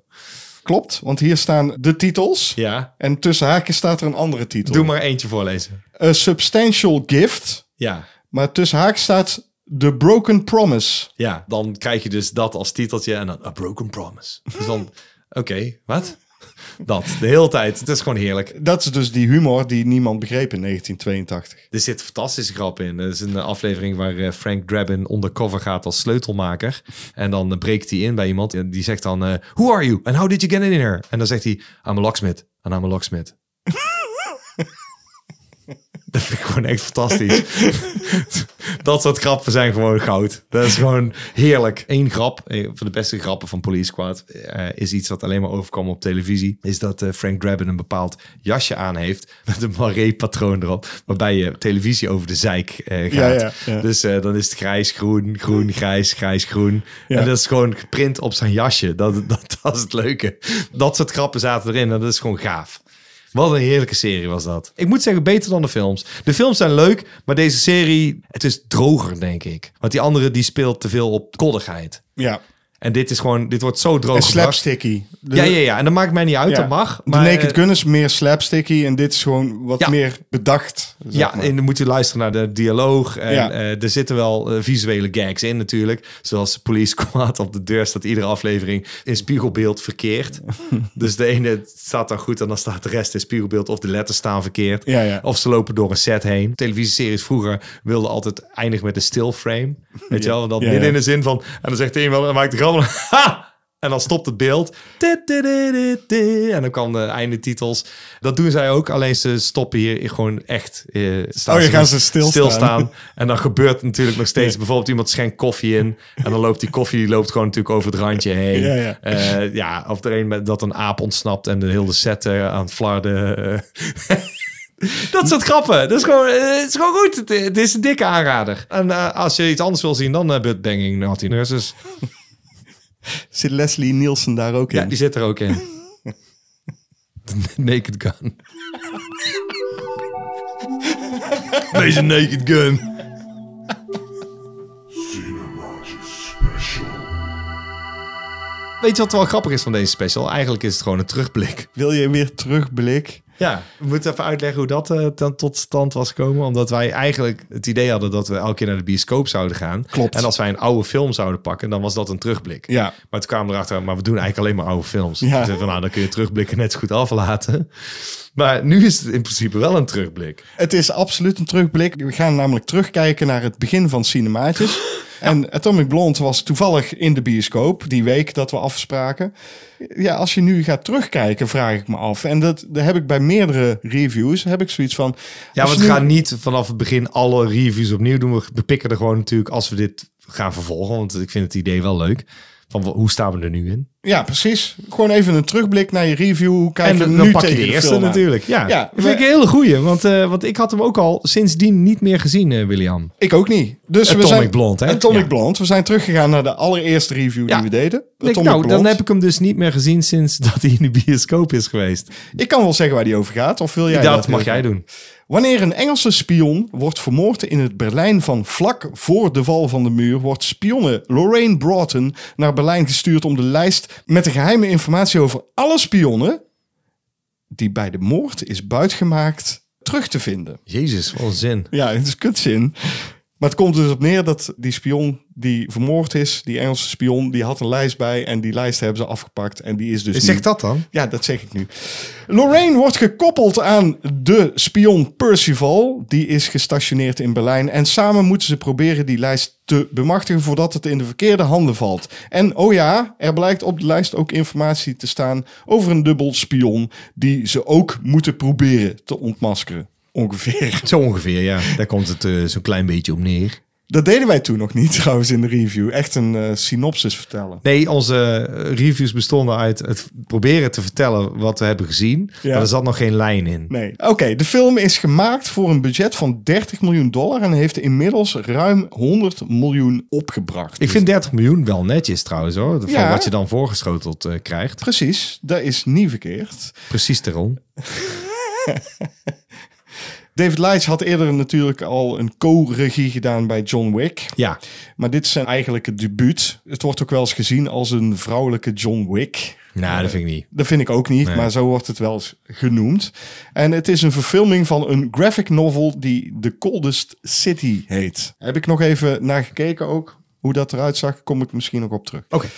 Klopt, want hier staan de titels. Ja. En tussen haakjes staat er een andere titel. Doe maar eentje voorlezen. A Substantial Gift. Ja. Maar tussen haakjes staat The Broken Promise. Ja, dan krijg je dus dat als titeltje en dan A Broken Promise. Dus dan, oké, okay, wat? Dat, de hele tijd. Het is gewoon heerlijk. Dat is dus die humor die niemand begreep in negentien tweeëntachtig. Er zit een fantastische grap in. Er is een aflevering waar Frank Drebin undercover gaat als sleutelmaker. En dan breekt hij in bij iemand. En die zegt dan, uh, who are you? And how did you get in here? En dan zegt hij, I'm a locksmith. And I'm a locksmith. Dat vind ik gewoon echt fantastisch. dat soort grappen zijn gewoon goud. Dat is gewoon heerlijk. Eén grap, een van de beste grappen van Police Squad, uh, is iets wat alleen maar overkwam op televisie. Is dat uh, Frank Drebin een bepaald jasje aan heeft met een maré-patroon erop, waarbij je televisie over de zeik uh, gaat. Ja, ja, ja. Dus uh, dan is het grijs, groen, groen, grijs, grijs, groen. Ja. En dat is gewoon geprint op zijn jasje. Dat, dat, dat is het leuke. Dat soort grappen zaten erin en dat is gewoon gaaf. Wat een heerlijke serie was dat. Ik moet zeggen, beter dan de films. De films zijn leuk, maar deze serie... Het is droger, denk ik. Want die andere die speelt te veel op koddigheid. Ja. En dit is gewoon... Dit wordt zo droog. En slapsticky. De, ja, ja, ja. En dat maakt mij niet uit. Ja. Dat mag. Maar, de Naked Gun is meer slapsticky. En dit is gewoon wat ja. meer bedacht. Ja, maar. En dan moet je luisteren naar de dialoog. En ja. uh, er zitten wel uh, visuele gags in natuurlijk. Zoals Police Squad op de deur staat iedere aflevering in spiegelbeeld verkeerd. Dus de ene staat dan goed en dan staat de rest in spiegelbeeld. Of de letters staan verkeerd. Ja, ja. Of ze lopen door een set heen. Televisieseries vroeger wilden altijd eindigen met een still frame. Weet je ja. wel? Dan ja, midden ja. in de zin van... En dan zegt een wel... En maakt de grap. Ha! En dan stopt het beeld. En dan kwam de eindetitels. Dat doen zij ook. Alleen ze stoppen hier gewoon echt. Eh, staan oh, je gaan ze stilstaan. stilstaan. En dan gebeurt natuurlijk nog steeds. Ja. Bijvoorbeeld iemand schenkt koffie in. En dan loopt die koffie die loopt gewoon natuurlijk over het randje heen. Ja, ja. Uh, ja, of er een met dat een aap ontsnapt. En de hele set uh, aan het flarden. Uh, Dat soort grappen. Dat is gewoon, het is gewoon goed. Het, het is een dikke aanrader. En uh, als je iets anders wil zien, dan uh, butt banging had hij nurses. Zit Leslie Nielsen daar ook in? Ja, die zit er ook in. Naked Gun. Wees een Naked Gun. Weet je wat wel grappig is van deze special? Eigenlijk is het gewoon een terugblik. Wil je weer terugblik? Ja, we moeten even uitleggen hoe dat uh, ten, tot stand was gekomen. Omdat wij eigenlijk het idee hadden dat we elke keer naar de bioscoop zouden gaan. Klopt. En als wij een oude film zouden pakken, dan was dat een terugblik. Ja. Maar toen kwamen we erachter, maar we doen eigenlijk alleen maar oude films. Ja. Dus van, nou, dan kun je terugblikken net zo goed aflaten. Maar nu is het in principe wel een terugblik. Het is absoluut een terugblik. We gaan namelijk terugkijken naar het begin van Cinemaatjes. Ja. En Atomic Blonde was toevallig in de bioscoop die week dat we afspraken. Ja, als je nu gaat terugkijken, vraag ik me af. En dat, dat heb ik bij meerdere reviews, heb ik zoiets van... Ja, want we nu... gaan niet vanaf het begin alle reviews opnieuw doen. We pikken er gewoon natuurlijk als we dit gaan vervolgen. Want ik vind het idee wel leuk. Van hoe staan we er nu in? Ja, precies. Gewoon even een terugblik naar je review. Hoe kijk en dan, nu dan pak je de eerste natuurlijk. Ja, ja, dat vind ik een hele goeie. Want, uh, want ik had hem ook al sindsdien niet meer gezien, uh, William. Ik ook niet. Dus Atomic we zijn, Blonde, hè? Atomic ja. Blonde. We zijn teruggegaan naar de allereerste review ja. die we deden. Atomic nou, Blonde. Dan heb ik hem dus niet meer gezien sinds dat hij in de bioscoop is geweest. Ik kan wel zeggen waar die over gaat. Of wil jij dat? Dat mag jij doen. Wanneer een Engelse spion wordt vermoord in het Berlijn van vlak voor de val van de muur, wordt spionne Lorraine Broughton naar Berlijn gestuurd om de lijst met de geheime informatie over alle spionnen die bij de moord is buitgemaakt terug te vinden. Jezus, wat een zin. Ja, het is kutzin. Maar het komt dus op neer dat die spion die vermoord is, die Engelse spion, die had een lijst bij en die lijst hebben ze afgepakt en die is dus... Zeg nu... dat dan? Ja, dat zeg ik nu. Lorraine wordt gekoppeld aan de spion Percival. Die is gestationeerd in Berlijn en samen moeten ze proberen die lijst te bemachtigen voordat het in de verkeerde handen valt. En oh ja, er blijkt op de lijst ook informatie te staan over een dubbel spion die ze ook moeten proberen te ontmaskeren. Ongeveer. Zo ongeveer, ja. Daar komt het uh, zo'n klein beetje op neer. Dat deden wij toen nog niet trouwens in de review. Echt een uh, synopsis vertellen. Nee, onze uh, reviews bestonden uit het proberen te vertellen wat we hebben gezien. Ja. Maar er zat nog geen lijn in. Nee. Oké, okay, de film is gemaakt voor een budget van dertig miljoen dollar... en heeft inmiddels ruim honderd miljoen opgebracht. Ik vind dertig miljoen wel netjes trouwens, hoor. Van ja. wat je dan voorgeschoteld uh, krijgt. Precies, dat is niet verkeerd. Precies daarom. David Leitch had eerder natuurlijk al een co-regie gedaan bij John Wick. Ja. Maar dit is zijn eigenlijk het debuut. Het wordt ook wel eens gezien als een vrouwelijke John Wick. Nou, nah, dat vind ik niet. Dat vind ik ook niet, nee. Maar zo wordt het wel eens genoemd. En het is een verfilming van een graphic novel die The Coldest City heet. Heb ik nog even naar gekeken ook. Hoe dat eruit zag, kom ik misschien ook op terug. Oké. Okay.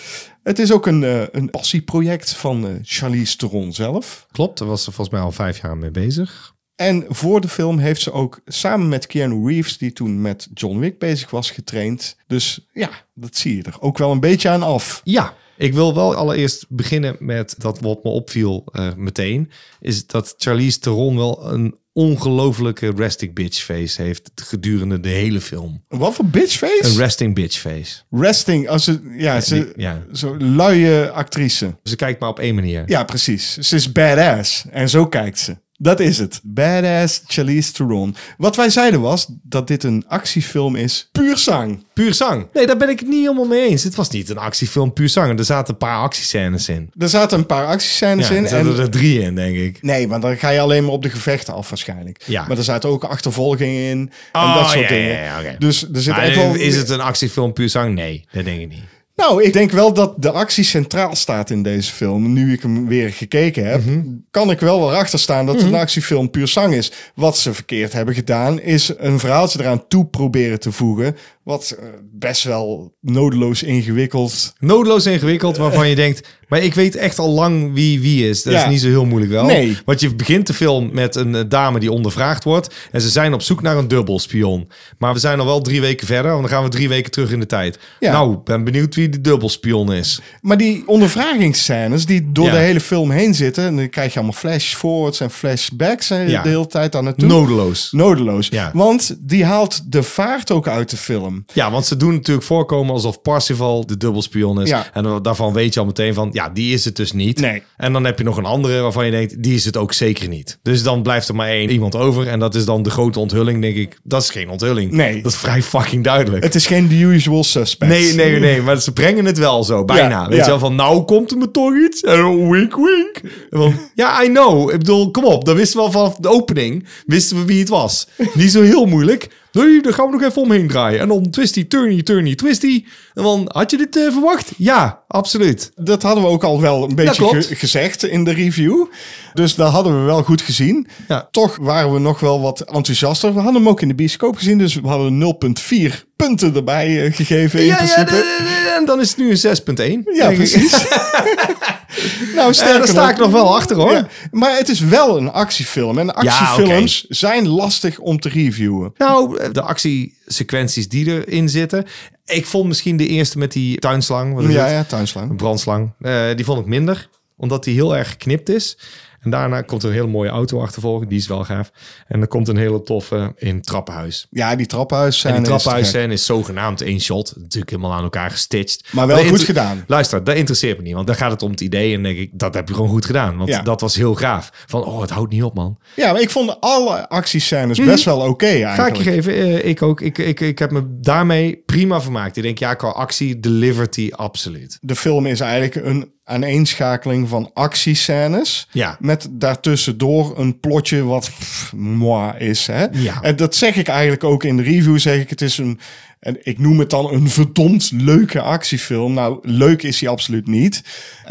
Het is ook een, uh, een passieproject van uh, Charlize Theron zelf. Klopt, daar was ze volgens mij al vijf jaar mee bezig. En voor de film heeft ze ook samen met Keanu Reeves, die toen met John Wick bezig was, getraind. Dus ja, dat zie je er ook wel een beetje aan af. Ja, ik wil wel allereerst beginnen met dat wat me opviel uh, meteen. Is dat Charlize Theron wel een ongelofelijke resting bitch face heeft gedurende de hele film. Wat voor bitch face? Een resting bitch face. Resting, als ze, ja, ja, ze, die, ja. Zo'n luie actrice. Ze kijkt maar op één manier. Ja, precies. Ze is badass en zo kijkt ze. Dat is het. Badass Charlize Theron. Wat wij zeiden was dat dit een actiefilm is. Puur zang. Puur zang. Nee, daar ben ik het niet helemaal mee eens. Het was niet een actiefilm puur zang. Er zaten een paar actiescènes in. Er zaten een paar actiescènes ja, in. Er zaten en... er drie in, denk ik. Nee, want dan ga je alleen maar op de gevechten af waarschijnlijk. Ja. Maar er zaten ook achtervolgingen in. En oh, dat soort ja, dingen. Ja, ja, okay. Dus er zit echt wel... Is het een actiefilm puur zang? Nee, dat denk ik niet. Nou, ik denk wel dat de actie centraal staat in deze film. Nu ik hem weer gekeken heb, mm-hmm. kan ik wel erachter staan dat mm-hmm. het een actiefilm puur zang is. Wat ze verkeerd hebben gedaan, is een verhaaltje eraan toe proberen te voegen. Wat best wel nodeloos ingewikkeld. Nodeloos ingewikkeld, waarvan je denkt... Maar ik weet echt al lang wie wie is. Dat ja. is niet zo heel moeilijk wel. Nee. Want je begint de film met een dame die ondervraagd wordt. En ze zijn op zoek naar een dubbelspion. Maar we zijn al wel drie weken verder. Want dan gaan we drie weken terug in de tijd. Ja. Nou, ben benieuwd wie de dubbelspion is. Maar die ondervragingsscènes die door ja. de hele film heen zitten. En dan krijg je allemaal flash-forwards en flashbacks. Hè, ja. de hele tijd aan het doen. Nodeloos. Nodeloos. Ja. Want die haalt de vaart ook uit de film. Ja, want ze doen natuurlijk voorkomen alsof Parsifal de dubbelspion is. Ja. En daarvan weet je al meteen van, ja, die is het dus niet. Nee. En dan heb je nog een andere waarvan je denkt, die is het ook zeker niet. Dus dan blijft er maar één iemand over. En dat is dan de grote onthulling, denk ik. Dat is geen onthulling. Nee. Dat is vrij fucking duidelijk. Het is geen The Usual Suspects. Nee, nee, nee. Maar ze brengen het wel zo, bijna. Ja, weet ja. je wel, van nou komt er me toch iets. En wink, wink. Ja, I know. Ik bedoel, kom op. Dan wisten we al vanaf de opening, wisten we wie het was. Niet zo heel moeilijk. Nee, daar gaan we nog even omheen draaien. En dan twisty, turny, turny, twisty. En dan, had je dit uh, verwacht? Ja, absoluut. Dat hadden we ook al wel een beetje ge- gezegd in de review. Dus dat hadden we wel goed gezien. Ja. Toch waren we nog wel wat enthousiaster. We hadden hem ook in de bioscoop gezien. Dus we hadden nul komma vier punten erbij uh, gegeven in ja, principe. Ja, en dan is het nu een zes komma één. Ja, precies. Nou, sterker uh, daar sta ik nog wel achter, hoor. Ja. Maar het is wel een actiefilm. En actiefilms ja, okay. zijn lastig om te reviewen. Nou, de actiesequenties die erin zitten... Ik vond misschien de eerste met die tuinslang. Wat is ja, het? ja, tuinslang. Een brandslang. Uh, die vond ik minder, omdat die heel erg geknipt is. En daarna komt er een hele mooie auto achtervolgen. Die is wel gaaf. En dan komt een hele toffe in Trappenhuis. Ja, die Trappenhuis zijn. En die Trappenhuis zijn is zogenaamd één shot. Natuurlijk helemaal aan elkaar gestitcht. Maar wel maar goed inter- gedaan. Luister, dat interesseert me niet. Want daar gaat het om het idee. En denk ik, dat heb je gewoon goed gedaan. Want ja. dat was heel gaaf. Van, oh, het houdt niet op, man. Ja, maar ik vond alle actiescènes best mm-hmm. wel oké okay, eigenlijk. Ga ik je geven. Uh, ik ook. Ik, ik, ik heb me daarmee prima vermaakt. Ik denk, ja, qua actie delivert die absoluut. De film is eigenlijk een... aaneenschakeling van actiescènes. Ja. Met daartussendoor een plotje wat pff, moi is. Hè? Ja. En dat zeg ik eigenlijk ook in de review. Zeg ik, het is een... En ik noem het dan een verdomd leuke actiefilm. Nou, leuk is die absoluut niet.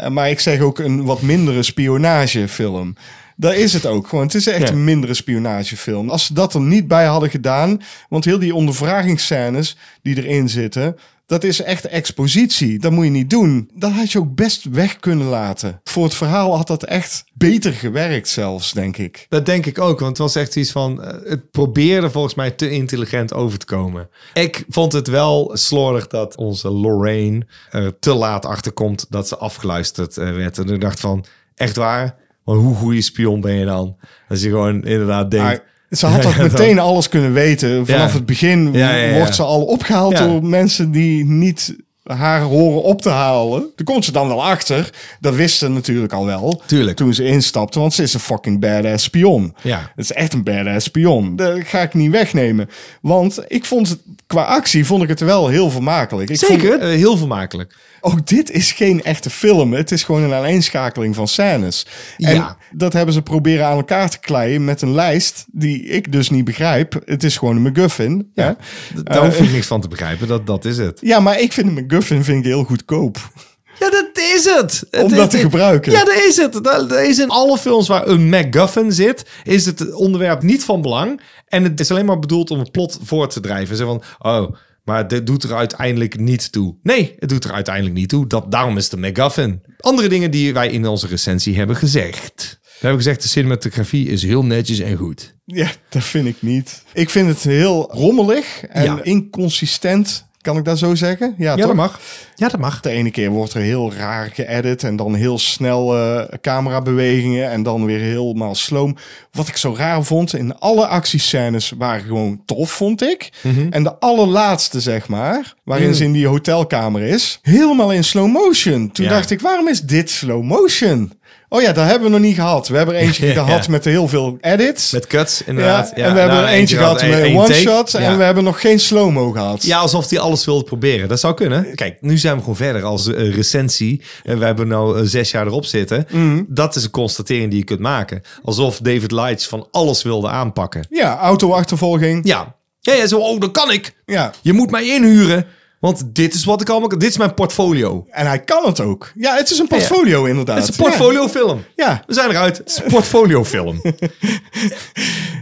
Maar ik zeg ook een wat mindere spionagefilm. Daar is het ook gewoon. Het is echt ja. een mindere spionagefilm. Als ze dat er niet bij hadden gedaan... Want heel die ondervragingsscènes die erin zitten... Dat is echt expositie. Dat moet je niet doen. Dat had je ook best weg kunnen laten. Voor het verhaal had dat echt beter gewerkt zelfs, denk ik. Dat denk ik ook, want het was echt iets van... Het probeerde volgens mij te intelligent over te komen. Ik vond het wel slordig dat onze Lorraine er te laat achterkomt... dat ze afgeluisterd werd. En ik dacht van, echt waar? Maar hoe goede spion ben je dan? Als je gewoon inderdaad denkt... Maar- Ze had toch ja, meteen dan... alles kunnen weten. Vanaf ja. het begin ja, ja, ja. wordt ze al opgehaald ja. door mensen die niet haar horen op te halen. Daar komt ze dan wel achter. Dat wist ze natuurlijk al wel. Tuurlijk. Toen ze instapte, want ze is een fucking badass spion. Ja. Het is echt een badass spion. Dat ga ik niet wegnemen. Want ik vond het, qua actie, vond ik het wel heel vermakelijk. Ik Zeker, vond, uh, heel vermakelijk. Ook dit is geen echte film. Het is gewoon een aaneenschakeling van scènes. En ja. dat hebben ze proberen aan elkaar te kleien met een lijst die ik dus niet begrijp. Het is gewoon een MacGuffin. Ja, ja. D- daar uh, hoef ik niks van te begrijpen. Dat, dat is het. Ja, maar ik vind een MacGuffin vind ik heel goedkoop. Ja, dat is het. Om het, dat het, te gebruiken. Ja, dat is het. Dat, dat is in alle films waar een MacGuffin zit, is het onderwerp niet van belang. En het is alleen maar bedoeld om het plot voor te drijven. Zo van, oh... Maar dit doet er uiteindelijk niet toe. Nee, het doet er uiteindelijk niet toe. Dat, daarom is de MacGuffin. Andere dingen die wij in onze recensie hebben gezegd. heb ik gezegd, de cinematografie is heel netjes en goed. Ja, dat vind ik niet. Ik vind het heel rommelig en ja. inconsistent. Kan ik dat zo zeggen? Ja, ja dat mag. Ja, dat mag. De ene keer wordt er heel raar geëdit en dan heel snel uh, camerabewegingen en dan weer helemaal sloom. Wat ik zo raar vond, in alle actiescènes waren gewoon tof, vond ik. Mm-hmm. En de allerlaatste, zeg maar, waarin mm. ze in die hotelkamer is, helemaal in slow motion. Toen ja. dacht ik, waarom is dit slow motion? Oh ja, dat hebben we nog niet gehad. We hebben er eentje gehad ja. met heel veel edits. Met cuts, inderdaad. Ja, en we ja, hebben nou, er eentje gehad een, met een one-shot. Ja. En we hebben nog geen slow-mo gehad. Ja, alsof hij alles wilde proberen. Dat zou kunnen. Kijk, nu zijn we gewoon verder als uh, recensie. Uh, we hebben nou uh, zes jaar erop zitten. Mm. Dat is een constatering die je kunt maken. Alsof David Leitch van alles wilde aanpakken. Ja, auto-achtervolging. Ja. Ja, ja, zo, oh, dat kan ik. Ja. Je moet mij inhuren. Want dit is wat ik allemaal kan. Dit is mijn portfolio. En hij kan het ook. Ja, het is een portfolio ja. inderdaad. Het is een portfoliofilm. Ja. ja. We zijn eruit. Het is een portfoliofilm.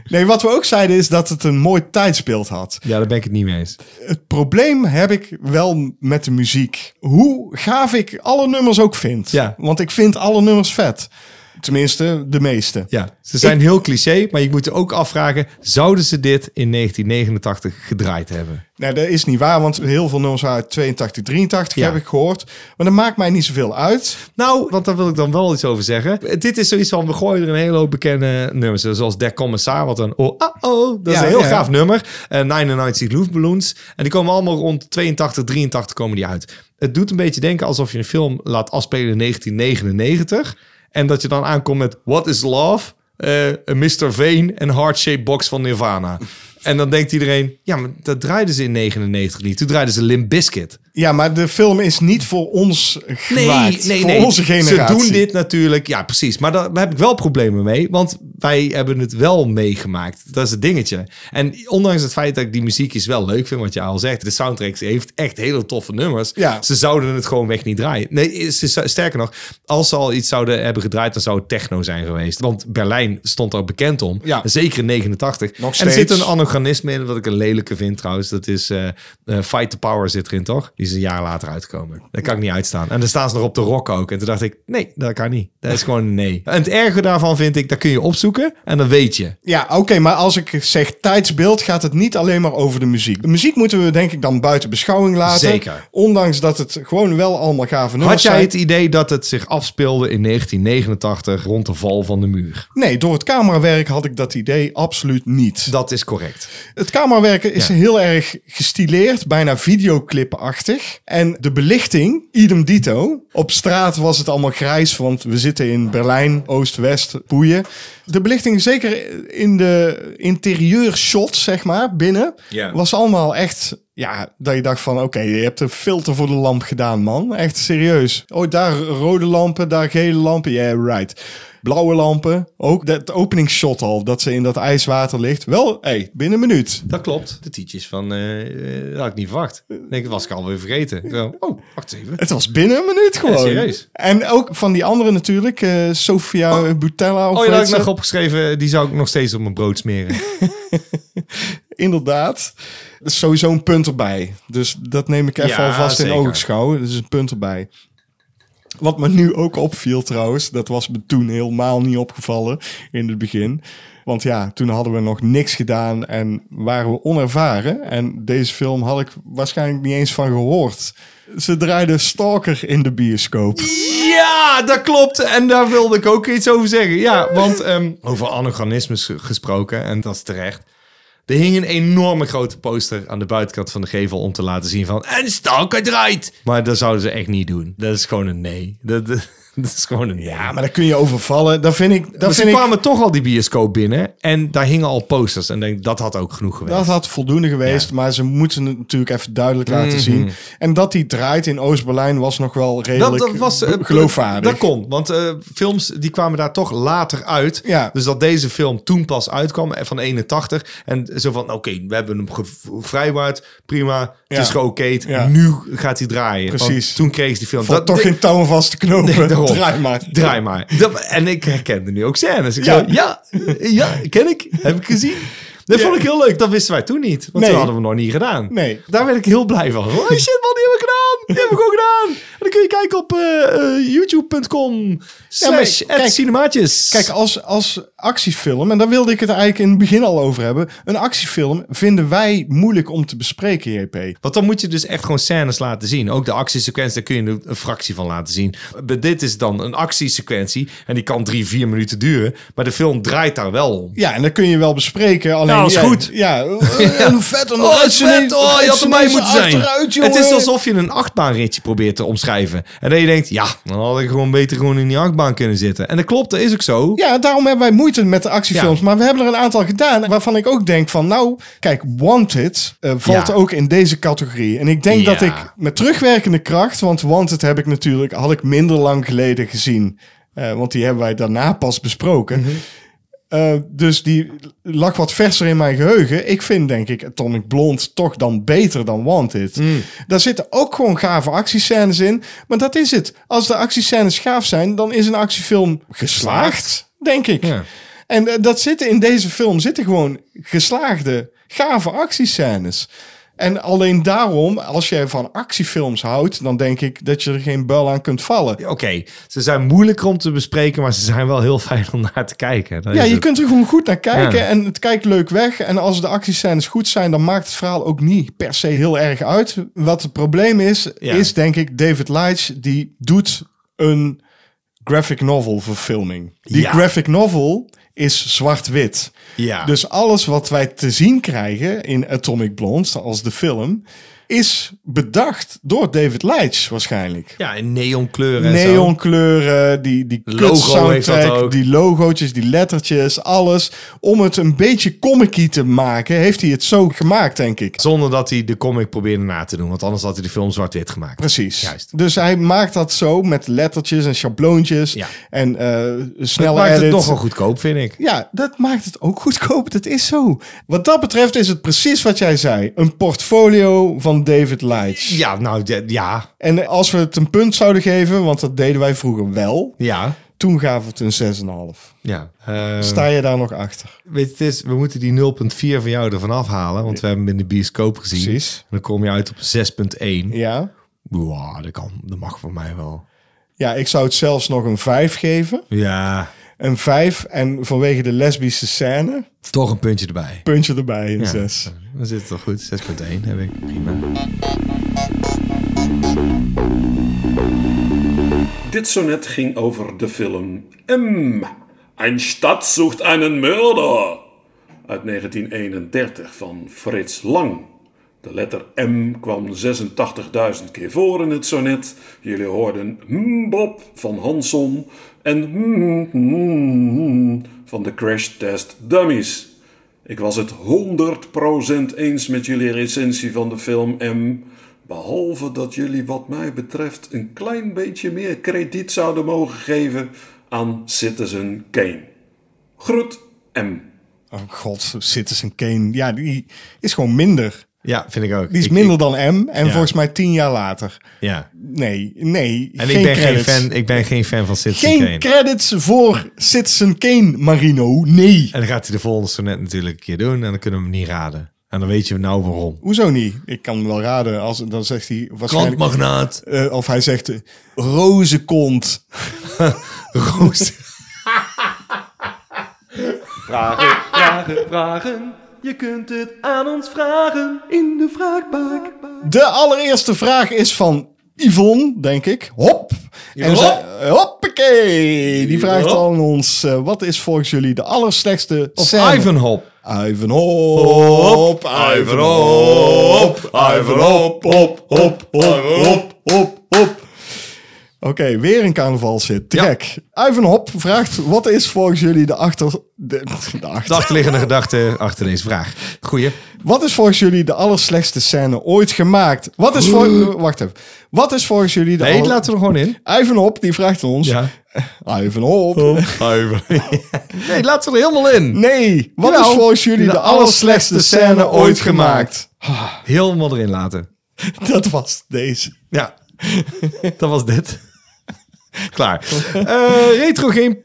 Nee, wat we ook zeiden is dat het een mooi tijdsbeeld had. Ja, daar ben ik het niet mee eens. Het probleem heb ik wel met de muziek. Hoe gaaf ik alle nummers ook vind. Ja. Want ik vind alle nummers vet. Tenminste, de meeste. Ja, ze zijn ik... heel cliché, maar je moet je ook afvragen... zouden ze dit in negentien negenentachtig gedraaid hebben? Nou, dat is niet waar, want heel veel nummers uit tweeëntachtig, drieëntachtig ja. heb ik gehoord. Maar dat maakt mij niet zoveel uit. Nou, want daar wil ik dan wel iets over zeggen. Dit is zoiets van, we gooien er een hele hoop bekende nummers. Zoals Der Commissaar, wat een oh-oh-oh. Dat is ja, een heel ja. gaaf nummer. En negenennegentig Luftballons. En die komen allemaal rond tweeëntachtig, drieëntachtig komen die uit. Het doet een beetje denken alsof je een film laat afspelen in negentien negenennegentig... En dat je dan aankomt met What is Love? Uh, mister Vane en Heart-Shaped Box van Nirvana. En dan denkt iedereen, ja, maar dat draaiden ze in negenennegentig niet. Toen draaiden ze Limp Bizkit. Ja, maar de film is niet voor ons gemaakt. Nee, nee, voor nee. onze generatie. Ze doen dit natuurlijk. Ja, precies. Maar daar heb ik wel problemen mee. Want wij hebben het wel meegemaakt. Dat is het dingetje. En ondanks het feit dat ik die muziekjes wel leuk vind, wat je al zegt. De soundtrack heeft echt hele toffe nummers. Ja. Ze zouden het gewoon weg niet draaien. Nee, ze, sterker nog, als ze al iets zouden hebben gedraaid, dan zou het techno zijn geweest. Want Berlijn stond er bekend om. Ja. Zeker in negenentachtig. Nog steeds. En er zit een anachronisme in, wat ik een lelijke vind trouwens. Dat is uh, uh, Fight the Power zit erin, toch? Die is een jaar later uitgekomen. Daar kan ik niet uitstaan. En dan staan ze nog op de rock ook. En toen dacht ik, nee, dat kan niet. Dat is gewoon nee. En het erge daarvan vind ik, dat kun je opzoeken en dan weet je. Ja, oké, okay, maar als ik zeg tijdsbeeld, gaat het niet alleen maar over de muziek. De muziek moeten we denk ik dan buiten beschouwing laten. Zeker. Ondanks dat het gewoon wel allemaal gave nummers zijn. Had jij het idee dat het zich afspeelde in negentien negenentachtig rond de val van de muur? Nee, door het camerawerk had ik dat idee absoluut niet. Dat is correct. Het camerawerk is ja. heel erg gestileerd, bijna videoclipachtig. En de belichting, idem dito. Op straat was het allemaal grijs, want we zitten in Berlijn, Oost-West, boeien. De belichting, zeker in de interieurshots, zeg maar, binnen, yeah. was allemaal echt... Ja, dat je dacht van, oké, okay, je hebt een filter voor de lamp gedaan, man. Echt serieus. Oh, daar rode lampen, daar gele lampen. Yeah, right. Blauwe lampen. Ook dat openingsshot al, dat ze in dat ijswater ligt. Wel, hé, hey, binnen een minuut. Dat klopt. De tietjes van, uh, dat had ik niet verwacht. Ik denk, dat was ik alweer vergeten. Zo, oh, wacht even. Het was binnen een minuut gewoon. Ja, serieus. En ook van die andere natuurlijk, uh, Sofia oh. Boutella. Of oh, ja, dat had ik nog opgeschreven. Die zou ik nog steeds op mijn brood smeren. Inderdaad. Dat is sowieso een punt erbij. Dus dat neem ik even ja, alvast zeker. in oogschouw. Dat is een punt erbij. Wat me nu ook opviel trouwens. Dat was me toen helemaal niet opgevallen in het begin. Want ja, toen hadden we nog niks gedaan en waren we onervaren. En deze film had ik waarschijnlijk niet eens van gehoord. Ze draaiden Stalker in de bioscoop. Ja, dat klopt. En daar wilde ik ook iets over zeggen. Ja, want um, over anachronismes gesproken. En dat is terecht. Er hing een enorme grote poster aan de buitenkant van de gevel om te laten zien van... En Stalker draait! Maar dat zouden ze echt niet doen. Dat is gewoon een nee. Dat, dat, dat is gewoon een nee. Ja, maar daar kun je overvallen. Dat vind ik... Dat vind ik... kwamen toch al die bioscoop binnen en daar hingen al posters. En denk, dat had ook genoeg geweest. Dat had voldoende geweest, ja. maar ze moeten het natuurlijk even duidelijk laten mm-hmm. zien. En dat die draait in Oost-Berlijn was nog wel redelijk dat, dat was, uh, geloofwaardig. Dat kon, want uh, films die kwamen daar toch later uit. Ja. Dus dat deze film toen pas uitkwam, van eenentachtig... en zo van, oké, okay, we hebben hem gevrijwaard. Prima, het ja. is geokeid. Ja. Nu gaat hij draaien. Precies. Toen kreeg ze die film. Dat, toch de... geen touwen vast te knopen. Nee, daarom. Draai maar. Draai maar. Dat, en ik herkende nu ook scènes. Ik ja. Zei, ja, ja, ken ik. Heb ik gezien. Dat ja. vond ik heel leuk. Dat wisten wij toen niet. Want nee. toen hadden we nog niet gedaan. Nee. Daar ben ik heel blij van. Oh shit, wat hebben we gedaan? Die heb ik ook gedaan. En dan kun je kijken op uh, uh, youtube punt com. Slash at Cinemaatjes. Kijk, als, als actiefilm, en daar wilde ik het eigenlijk in het begin al over hebben. Een actiefilm vinden wij moeilijk om te bespreken, J P. Want dan moet je dus echt gewoon scènes laten zien. Ook de actiesequentie, daar kun je een fractie van laten zien. Maar dit is dan een actiesequentie. En die kan drie, vier minuten duren. Maar de film draait daar wel om. Ja, en dat kun je wel bespreken. Alleen, nou, is ja, goed. Ja, ja. En hoe vet. En oh, het is vet. Oh, je had er mij moeten zijn. Achteruit, het is alsof je een achtbaanritje probeert te omschrijven. En dat je denkt, ja, dan had ik gewoon beter gewoon in die achtbaan kunnen zitten. En dat klopt, dat is ook zo. Ja, daarom hebben wij moeite met de actiefilms. Ja. Maar we hebben er een aantal gedaan waarvan ik ook denk van, nou, kijk, Wanted uh, valt ja. ook in deze categorie. En ik denk ja. dat ik met terugwerkende kracht, want Wanted heb ik natuurlijk, had ik minder lang geleden gezien. Uh, want die hebben wij daarna pas besproken. Mm-hmm. Uh, dus die lag wat verser in mijn geheugen. Ik vind, denk ik, Atomic Blonde toch dan beter dan Wanted. Mm. Daar zitten ook gewoon gave actiescènes in. Maar dat is het. Als de actiescènes gaaf zijn, dan is een actiefilm geslaagd, denk ik. Ja. En uh, dat zitten in deze film zitten gewoon geslaagde, gave actiescènes. En alleen daarom, als jij van actiefilms houdt, dan denk ik dat je er geen buil aan kunt vallen. Oké, okay. Ze zijn moeilijker om te bespreken, maar ze zijn wel heel fijn om naar te kijken. Dat ja, je het. kunt er gewoon goed naar kijken ja. en het kijkt leuk weg. En als de actiescènes goed zijn, dan maakt het verhaal ook niet per se heel erg uit. Wat het probleem is, ja. is denk ik David Leitch, die doet een graphic novel verfilming. Die ja. graphic novel is zwart-wit. Ja. Dus alles wat wij te zien krijgen in Atomic Blonde, als de film, is bedacht door David Leitch waarschijnlijk. Ja, in neonkleuren en zo. Neonkleuren, die, die kut-soundtrack, die logootjes, die lettertjes, alles. Om het een beetje comic-y te maken, heeft hij het zo gemaakt, denk ik. Zonder dat hij de comic probeerde na te doen, want anders had hij de film zwart-wit gemaakt. Precies. Juist. Dus hij maakt dat zo met lettertjes en schabloontjes ja. en uh, snelle edits. Dat maakt edit. het nogal goedkoop, vind ik. Ja, dat maakt het ook goedkoop. Dat is zo. Wat dat betreft is het precies wat jij zei. Een portfolio van David Leitch. Ja, nou, ja. En als we het een punt zouden geven, want dat deden wij vroeger wel. Ja. Toen gaven we het een zes komma vijf. Ja. Uh, Sta je daar nog achter? Weet het is, we moeten die nul komma vier van jou ervan afhalen, want we hebben hem in de bioscoop gezien. Precies. En dan kom je uit op zes komma één. Ja. Wow, dat kan, dat mag voor mij wel. Ja, ik zou het zelfs nog een vijf geven. Ja. Een vijf en vanwege de lesbische scène... Toch een puntje erbij. Puntje erbij, een zes. Ja, dan zit het toch goed. zes komma één heb ik. Prima. Dit sonnet ging over de film M. Een stad zoekt een murder. Uit negentien eenendertig van Frits Lang. De letter M kwam zesentachtigduizend keer voor in het sonnet. Jullie hoorden Bob van Hanson en van de Crash Test Dummies. Ik was het honderd procent eens met jullie recensie van de film M. Behalve dat jullie wat mij betreft een klein beetje meer krediet zouden mogen geven aan Citizen Kane. Groet M. Oh god, Citizen Kane. Ja, die is gewoon minder. Ja, vind ik ook. Die is ik, minder ik, dan M. En ja. volgens mij tien jaar later. Ja. Nee, nee. En geen ik, ben geen fan, ik ben geen fan van Citizen geen Kane. Geen credits voor Citizen Kane, Marino. Nee. En dan gaat hij de volgende sonnet natuurlijk een keer doen. En dan kunnen we hem niet raden. En dan weet je nou waarom. Hoezo niet? Ik kan hem wel raden. Als, dan zegt hij waarschijnlijk... Kantmagnaat. Uh, of hij zegt... Uh, Rozenkont. Roze... vragen, vragen, vragen... Je kunt het aan ons vragen in de vraagbaak. De allereerste vraag is van Yvonne, denk ik. Hop! En zei, hoppakee! Die vraagt aan ons, uh, wat is volgens jullie de allerslechtste scène? Ivanhoe. Ivanhoe. Ivanhoe. Ivanhoe. Hop, hop, hop, hop, hop, hop. Oké, okay, weer een carnavalshit. Trek. Ja. Ivan Hop vraagt, wat is volgens jullie de, achter, de, de, achter... de achterliggende gedachte achter deze vraag? Goeie. Wat is volgens jullie de allerslechtste scène ooit gemaakt? Wat is volgens... Wacht even. Wat is volgens jullie de... Nee, aller... laten we er gewoon in. Ivan Hop, die vraagt ons... Ja. Ivan Hop. Hop. Ivan. Nee, laten we er helemaal in. Nee. Wat nou, is volgens jullie de, de allerslechtste scène ooit gemaakt? gemaakt? Helemaal erin laten. Dat was deze. Ja. Dat was dit. Klaar. Uh, retro game...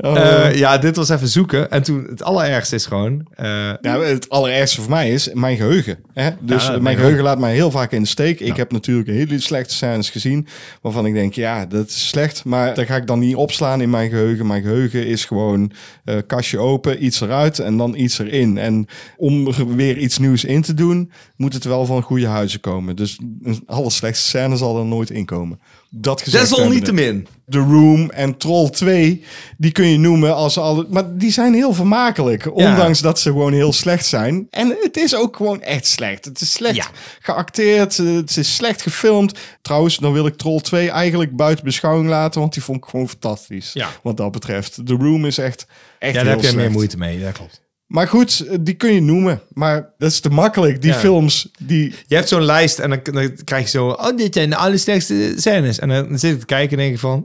Oh. Uh, ja, dit was even zoeken. En toen, het allerergste is gewoon... Uh, ja, het allerergste voor mij is mijn geheugen. Hè? Dus ja, mijn geheugen laat mij heel vaak in de steek. Ja. Ik heb natuurlijk hele slechte scènes gezien... waarvan ik denk, ja, dat is slecht. Maar dat ga ik dan niet opslaan in mijn geheugen. Mijn geheugen is gewoon uh, kastje open, iets eruit en dan iets erin. En om er weer iets nieuws in te doen... moet het wel van goede huizen komen. Dus alle slechte scènes zal er nooit inkomen. Dat gezegd desalniettemin. The Room en Troll twee, die kun je noemen als alle... Maar die zijn heel vermakelijk, ja. Ondanks dat ze gewoon heel slecht zijn. En het is ook gewoon echt slecht. Het is slecht ja. geacteerd, het is slecht gefilmd. Trouwens, dan wil ik Troll twee eigenlijk buiten beschouwing laten, want die vond ik gewoon fantastisch. Ja. Wat dat betreft. The Room is echt, echt ja, daar heb je meer moeite mee, dat klopt. Maar goed, die kun je noemen. Maar dat is te makkelijk, die ja. films. Die... Je hebt zo'n lijst en dan, dan krijg je zo... Oh, dit zijn de allerslechtste scènes. En dan zit ik te kijken en denk ik van...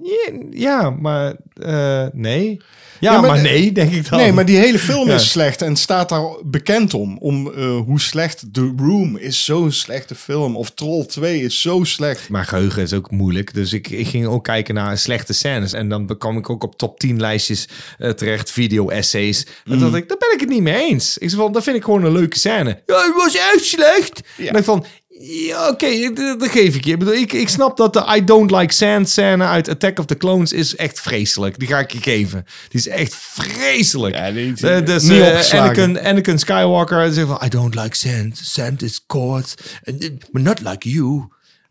Ja, maar uh, nee. Ja, ja maar, maar nee, denk ik dan. Nee, maar die hele film ja. is slecht en staat daar bekend om. Om uh, hoe slecht The Room is zo'n slechte film. Of Troll twee is zo slecht. Maar geheugen is ook moeilijk. Dus ik, ik ging ook kijken naar slechte scènes. En dan kwam ik ook op top tien lijstjes uh, terecht. Video-essays. Mm. En dan dacht ik, daar ben ik het niet mee eens. Ik zei van, dat vind ik gewoon een leuke scène. Ja, het was echt slecht. Ja. En ik van... Ja, oké, okay, dat geef ik je. Ik, bedoel, ik, ik snap dat de I Don't Like Sand scène uit Attack of the Clones is echt vreselijk. Die ga ik je geven. Die is echt vreselijk. Ja, die, die, uh, dus niet uh, Anakin, Anakin Skywalker zegt van I don't like sand. Sand is coarse. But not like you.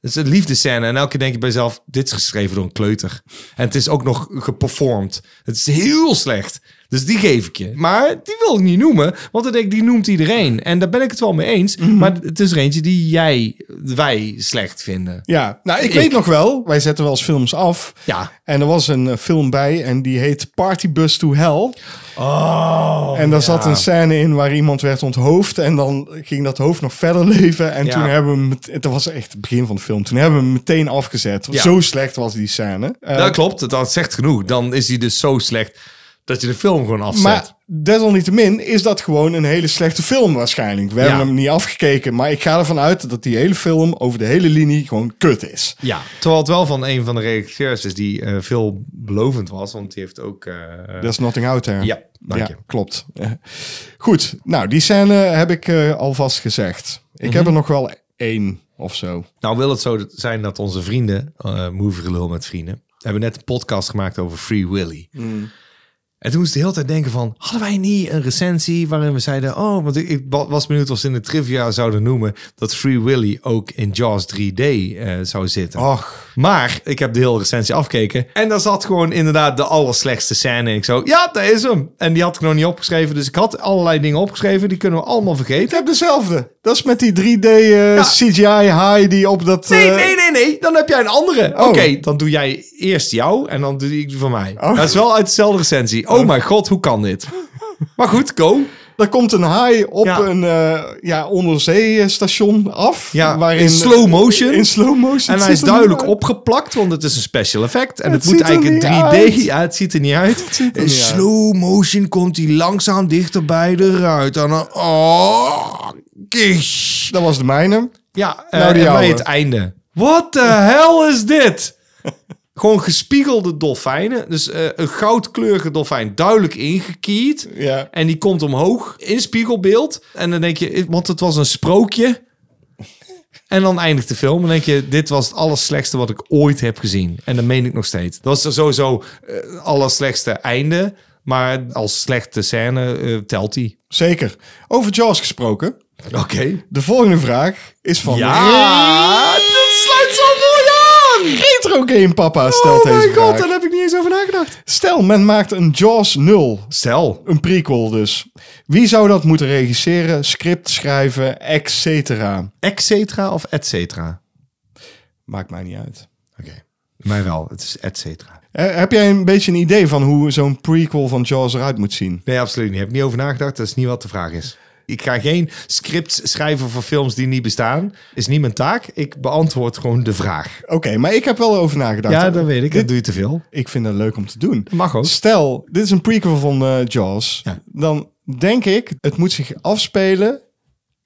Dat is een liefdescène. En elke keer denk je bij jezelf, dit is geschreven door een kleuter. En het is ook nog geperformed. Het is heel slecht. Dus die geef ik je. Maar die wil ik niet noemen. Want dan denk ik, die noemt iedereen. En daar ben ik het wel mee eens. Mm. Maar het is er eentje die jij, wij slecht vinden. Ja, nou ik, ik weet nog wel. Wij zetten wel eens films af. Ja. En er was een film bij. En die heet Party Bus to Hell. Oh. En daar ja. zat een scène in waar iemand werd onthoofd. En dan ging dat hoofd nog verder leven. En ja. toen hebben we... Met, het was echt het begin van de film. Toen hebben we hem meteen afgezet. Ja. Zo slecht was die scène. Dat uh, klopt. Dat zegt genoeg. Dan is hij dus zo slecht... dat je de film gewoon afzet. Maar desalniettemin is dat gewoon een hele slechte film waarschijnlijk. We ja. hebben hem niet afgekeken. Maar ik ga ervan uit dat die hele film over de hele linie gewoon kut is. Ja, terwijl het wel van een van de regisseurs is die uh, veelbelovend was. Want die heeft ook... Uh, There's Nothing Out There. Ja, dank ja, je. Klopt. Ja. Goed, nou die scène heb ik uh, alvast gezegd. Ik mm-hmm. heb er nog wel één of zo. Nou wil het zo zijn dat onze vrienden, uh, Movie Gelul met Vrienden... hebben net een podcast gemaakt over Free Willy. Mm. En toen moest ik de hele tijd denken van... hadden wij niet een recensie waarin we zeiden... oh, want ik was benieuwd of ze in de trivia zouden noemen... dat Free Willy ook in Jaws drie D uh, zou zitten. Och. Maar ik heb de hele recensie afgekeken... en daar zat gewoon inderdaad de allerslechtste scène in. Ik zo, ja, dat is hem. En die had ik nog niet opgeschreven. Dus ik had allerlei dingen opgeschreven. Die kunnen we allemaal vergeten. Ik heb dezelfde. Dat is met die drie D uh, ja. C G I-high die op dat... Uh... Nee, nee, nee, nee. Dan heb jij een andere. Oh. Oké, okay, dan doe jij eerst jou... en dan doe ik die van mij. Oh. Dat is wel uit dezelfde recensie... Oh mijn god, hoe kan dit? Maar goed, go. Er komt een haai op ja. een uh, ja, onderzeestation af. Ja, waarin, in slow motion. In slow motion. En hij is duidelijk opgeplakt, want het is een special effect. En het, het moet eigenlijk een drie D... Ja, het ziet er niet uit. Er niet in uit. Slow motion komt hij langzaam dichterbij de ruit. En dan... Oh, kish. Dat was de mijne. Ja, uh, nou, en bij het einde. What the hell is dit? Gewoon gespiegelde dolfijnen. Dus uh, een goudkleurige dolfijn duidelijk ingekierd. Ja. En die komt omhoog in spiegelbeeld. En dan denk je, want het was een sprookje. En dan eindigt de film. En dan denk je, dit was het allerslechtste wat ik ooit heb gezien. En dat meen ik nog steeds. Dat was sowieso het uh, allerslechtste einde. Maar als slechte scène uh, telt hij. Zeker. Over Jaws gesproken. Oké. Okay. De volgende vraag is van... Ja, dit sluit zo mooi aan. Retro Game Papa stelt oh deze vraag. Oh mijn god, daar heb ik niet eens over nagedacht. Stel, men maakt een Jaws nul. Stel. Een prequel dus. Wie zou dat moeten regisseren, script schrijven, et cetera? Et cetera of et cetera? Maakt mij niet uit. Oké, okay. Mij wel. Het is et cetera. Eh, heb jij een beetje een idee van hoe zo'n prequel van Jaws eruit moet zien? Nee, absoluut niet. Ik heb niet over nagedacht. Dat is niet wat de vraag is. Ik ga geen scripts schrijven voor films die niet bestaan. Is niet mijn taak. Ik beantwoord gewoon de vraag. Oké, okay, maar ik heb wel over nagedacht. Ja, dat weet ik. Dit, dat doe je te veel. Ik vind dat leuk om te doen. Mag ook. Stel, dit is een prequel van uh, Jaws. Ja. Dan denk ik, het moet zich afspelen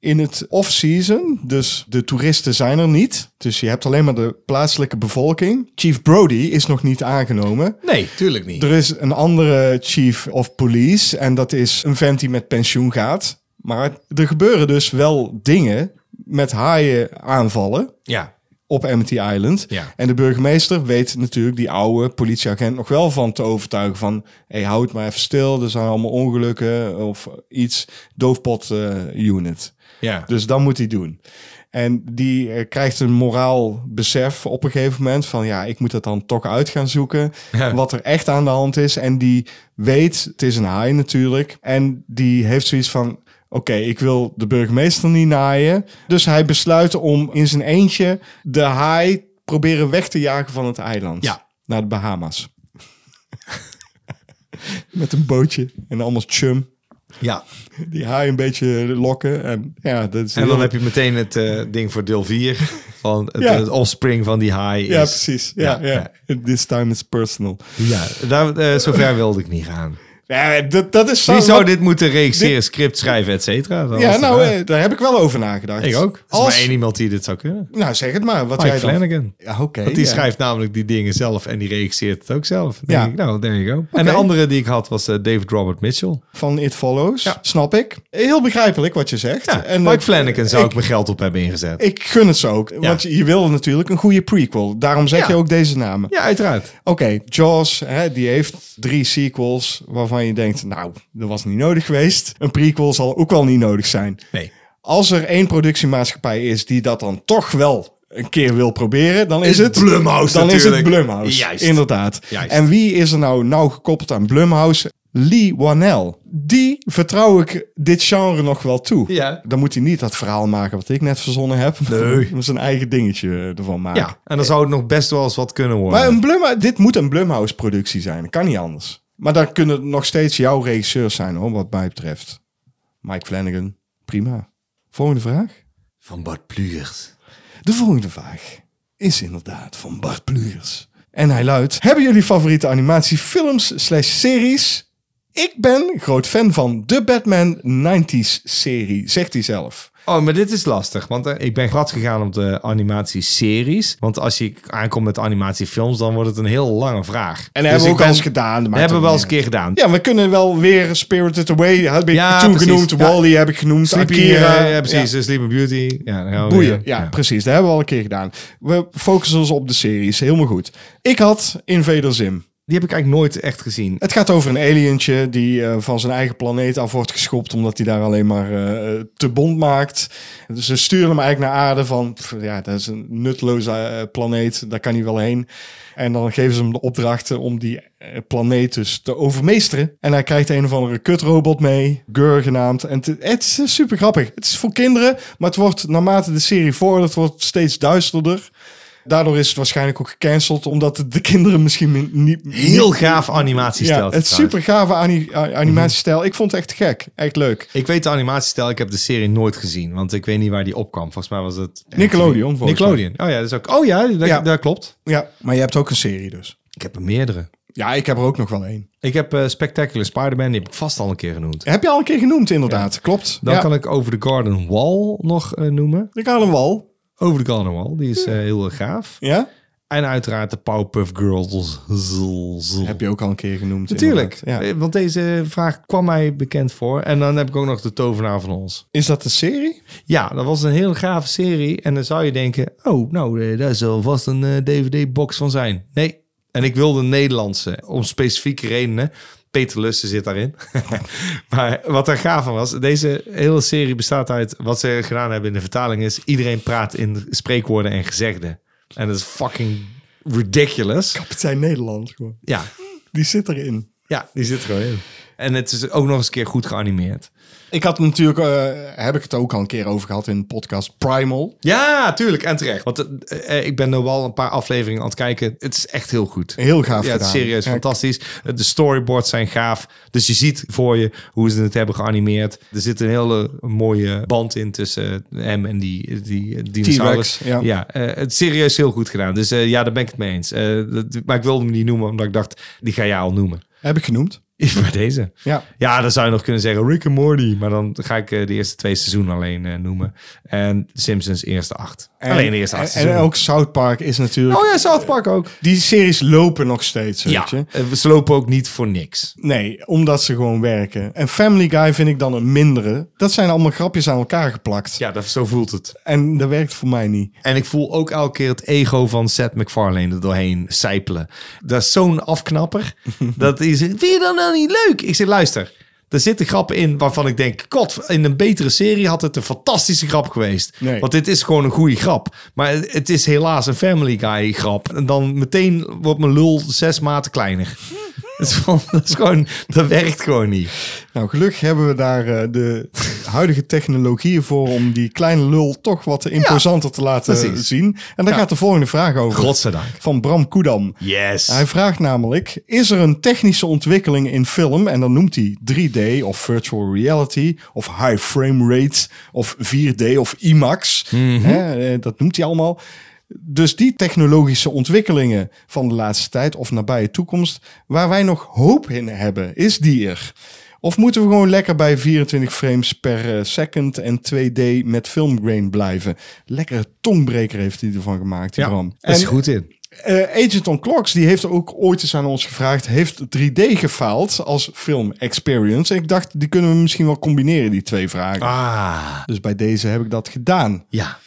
In het off-season, dus de toeristen zijn er niet. Dus je hebt alleen maar de plaatselijke bevolking. Chief Brody is nog niet aangenomen. Nee, tuurlijk niet. Er is een andere chief of police en dat is een vent die met pensioen gaat. Maar er gebeuren dus wel dingen met haaien aanvallen. Ja. Op Amity Island. Ja. En de burgemeester weet natuurlijk die oude politieagent nog wel van te overtuigen van... hey, houd maar even stil, er zijn allemaal ongelukken of iets. Doofpot uh, unit. Ja. Dus dat moet hij doen. En die uh, krijgt een moraal besef op een gegeven moment van... ja, ik moet dat dan toch uit gaan zoeken. Ja. Wat er echt aan de hand is. En die weet, het is een haai natuurlijk. En die heeft zoiets van... Oké, okay, ik wil de burgemeester niet naaien. Dus hij besluit om in zijn eentje de haai proberen weg te jagen van het eiland. Ja. Naar de Bahama's. Met een bootje en allemaal chum. Ja. Die haai een beetje lokken. En, ja, dat is en dan heel... heb je meteen het uh, ding voor deel vier. Van het, ja. het offspring van die haai. Is... Ja, precies. Ja, ja, ja. Ja. This time it's personal. Ja, daar, uh, zover wilde ik niet gaan. Ja, dat, dat is zo, Wie zou wat, dit moeten regisseren, dit, script schrijven, et cetera? Ja, nou, eh, daar heb ik wel over nagedacht. Ik ook. Er is als, maar één iemand die dit zou kunnen. Nou, zeg het maar. Wat Mike jij dan... Flanagan. Ja, oké. Okay, Want die ja. schrijft namelijk die dingen zelf en die regisseert het ook zelf. Dan ja. denk ik, nou, there you go. Okay. En de andere die ik had was uh, David Robert Mitchell. Van It Follows. Ja. Snap ik. Heel begrijpelijk wat je zegt. Ja, en Mike dat, Flanagan zou ik, ik mijn geld op hebben ingezet. Ik gun het zo ook. Ja. Want je, je wil natuurlijk een goede prequel. Daarom zeg ja. je ook deze namen. Ja, uiteraard. Oké, okay, Jaws, hè, die heeft drie sequels waarvan je denkt, nou, dat was niet nodig geweest. Een prequel zal ook wel niet nodig zijn. Nee. Als er één productiemaatschappij is die dat dan toch wel een keer wil proberen, dan is, is het Blumhouse. Dan natuurlijk. is het Blumhouse. Juist. Inderdaad. Juist. En wie is er nou nauw gekoppeld aan Blumhouse? Lee Whannell. Die vertrouw ik dit genre nog wel toe. Ja. Dan moet hij niet dat verhaal maken wat ik net verzonnen heb. Nee. Moet zijn eigen dingetje ervan maken. Ja. En dan nee. zou het nog best wel eens wat kunnen worden. Maar een Blumhouse, dit moet een Blumhouse productie zijn. Dat kan niet anders. Maar dan kunnen nog steeds jouw regisseurs zijn, hoor, wat mij betreft. Mike Flanagan, prima. Volgende vraag? Van Bart Plugers. De volgende vraag is inderdaad van Bart Plugers. En hij luidt... Hebben jullie favoriete animatiefilms slash series? Ik ben groot fan van de Batman negentiger jaren serie, zegt hij zelf. Oh, maar dit is lastig, want uh, ik ben glad gegaan op de animatieseries. Want als je aankomt met animatiefilms, dan wordt het een heel lange vraag. En dat dus hebben we ook al eens gedaan. Dat hebben we wel eens een keer gedaan. Ja, we kunnen wel weer Spirited Away, heb ik ja, toen precies. genoemd. Ja. Wall-E heb ik genoemd. Sleepy, Akira. Ja, precies. Ja. Sleeping Beauty. Ja, dan gaan we Boeien, ja, ja, precies. Dat hebben we al een keer gedaan. We focussen ons op de series. Helemaal goed. Ik had Invader Zim. Die heb ik eigenlijk nooit echt gezien. Het gaat over een alientje die uh, van zijn eigen planeet af wordt geschopt... omdat hij daar alleen maar uh, te bond maakt. Dus ze sturen hem eigenlijk naar aarde van... Pff, ja, dat is een nutteloze uh, planeet, daar kan hij wel heen. En dan geven ze hem de opdrachten om die uh, planeet dus te overmeesteren. En hij krijgt een of andere kutrobot mee, Gur genaamd. En te, het is uh, super grappig. Het is voor kinderen, maar het wordt naarmate de serie vordert... wordt steeds duisterder... Daardoor is het waarschijnlijk ook gecanceld, omdat de kinderen misschien niet... niet Heel gaaf animatiestijl. Ja, het super gave ani- animatiestijl. Ik vond het echt gek. Echt leuk. Ik weet de animatiestijl, ik heb de serie nooit gezien, want ik weet niet waar die opkwam. Volgens mij was het... Nickelodeon. Nickelodeon. Oh ja, dat is ook... Oh ja, dat, ja, dat klopt. Ja, maar je hebt ook een serie dus. Ik heb er meerdere. Ja, ik heb er ook nog wel één. Ik heb uh, Spectacular Spider-Man, die heb ik vast al een keer genoemd. Heb je al een keer genoemd, inderdaad. Ja. Klopt. Dan ja. kan ik Over the Garden Wall nog uh, noemen. De Garden Wall. Over de Garden Wall, die is uh, heel erg gaaf. Ja? En uiteraard de Powerpuff Girls. Zl, zl. Heb je ook al een keer genoemd. Natuurlijk, ja. Want deze vraag kwam mij bekend voor. En dan heb ik ook nog de Tovenaar van Oz. Is dat een serie? Ja, dat was een heel gave serie. En dan zou je denken, oh, nou, daar zal vast een uh, D V D-box van zijn. Nee, en ik wilde een Nederlandse, om specifieke redenen. Peter Lussen zit daarin. Maar wat er gaaf van was... Deze hele serie bestaat uit... Wat ze gedaan hebben in de vertaling is... Iedereen praat in spreekwoorden en gezegden. En dat is fucking ridiculous. Kapitein Nederland gewoon. Ja. Die zit erin. Ja, die zit er gewoon in. En het is ook nog eens een keer goed geanimeerd. Ik had natuurlijk... Uh, heb ik het ook al een keer over gehad in de podcast Primal. Ja, tuurlijk. En terecht. Want uh, uh, ik ben nu wel een paar afleveringen aan het kijken. Het is echt heel goed. Heel gaaf ja, gedaan. Het is serieus ja. fantastisch. De storyboards zijn gaaf. Dus je ziet voor je hoe ze het hebben geanimeerd. Er zit een hele mooie band in tussen hem en die, die, die dinosaurus. Ja, ja uh, het is serieus heel goed gedaan. Dus uh, ja, daar ben ik het mee eens. Uh, dat, maar ik wilde hem niet noemen, omdat ik dacht... Die ga jij al noemen. Heb ik genoemd. Bij deze. Ja. Ja, dan zou je nog kunnen zeggen Rick and Morty. Morty. Maar dan ga ik uh, de eerste twee seizoenen alleen uh, noemen. En Simpsons eerste acht. En, alleen de eerste acht en, en ook South Park is natuurlijk... Oh ja, South Park ook. Die series lopen nog steeds, weet ja, je. Ze lopen ook niet voor niks. Nee, omdat ze gewoon werken. En Family Guy vind ik dan een mindere. Dat zijn allemaal grapjes aan elkaar geplakt. Ja, dat, zo voelt het. En dat werkt voor mij niet. En ik voel ook elke keer het ego van Seth MacFarlane er doorheen sijpelen. Dat is zo'n afknapper. Dat is, vind je dat nou niet leuk? Ik zeg, luister... Er zitten grappen in waarvan ik denk... God, in een betere serie had het een fantastische grap geweest. Nee. Want dit is gewoon een goede grap. Maar het is helaas een Family Guy grap. En dan meteen wordt mijn lul zes maten kleiner. Dat, is gewoon, dat, is gewoon, dat werkt gewoon niet. Nou, gelukkig hebben we daar uh, de huidige technologieën voor... om die kleine lul toch wat imposanter ja, te laten precies. zien. En daar ja. gaat de volgende vraag over. Godzijdank. Van Bram Koedam. Yes. Hij vraagt namelijk... Is er een technische ontwikkeling in film... en dan noemt hij drie D of virtual reality... of high frame rate of vier D of IMAX. Mm-hmm. Hè, dat noemt hij allemaal... Dus die technologische ontwikkelingen van de laatste tijd of nabije toekomst... waar wij nog hoop in hebben, is die er? Of moeten we gewoon lekker bij vierentwintig frames per second en twee D met filmgrain blijven? Lekkere tongbreker heeft hij ervan gemaakt, die ja, Bram. Daar is goed in. Uh, Agent on Clocks, die heeft ook ooit eens aan ons gevraagd... heeft drie D gefaald als film experience? En ik dacht, die kunnen we misschien wel combineren, die twee vragen. Ah. Dus bij deze heb ik dat gedaan. Ja.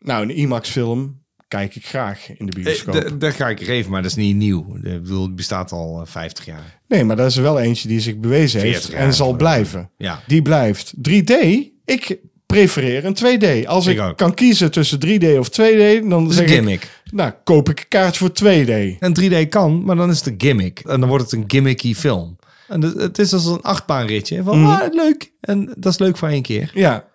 Nou, een IMAX-film kijk ik graag in de bioscoop. Eh, d- daar ga ik even, maar dat is niet nieuw. Ik bedoel, het bestaat al vijftig jaar. Nee, maar dat is wel eentje die zich bewezen heeft en zal blijven. Ja. Die blijft. drie D, ik prefereer een twee D. Als ik, ik kan kiezen tussen drie D of twee D, dan dat zeg een gimmick. Ik... Nou, koop ik een kaart voor twee D. En drie D kan, maar dan is het een gimmick. En dan wordt het een gimmicky film. En het is als een achtbaanritje. Van, mm. ah, leuk. En dat is leuk voor één keer. Ja.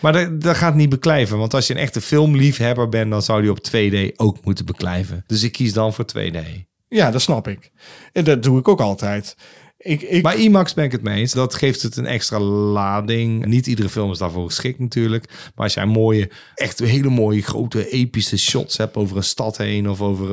Maar dat, dat gaat niet beklijven. Want als je een echte filmliefhebber bent... dan zou die op twee D ook moeten beklijven. Dus ik kies dan voor twee D. Ja, dat snap ik. En dat doe ik ook altijd. Ik, ik... Maar IMAX ben ik het mee eens. Dat geeft het een extra lading. Niet iedere film is daarvoor geschikt natuurlijk. Maar als jij mooie, echt hele mooie grote epische shots hebt... over een stad heen of over...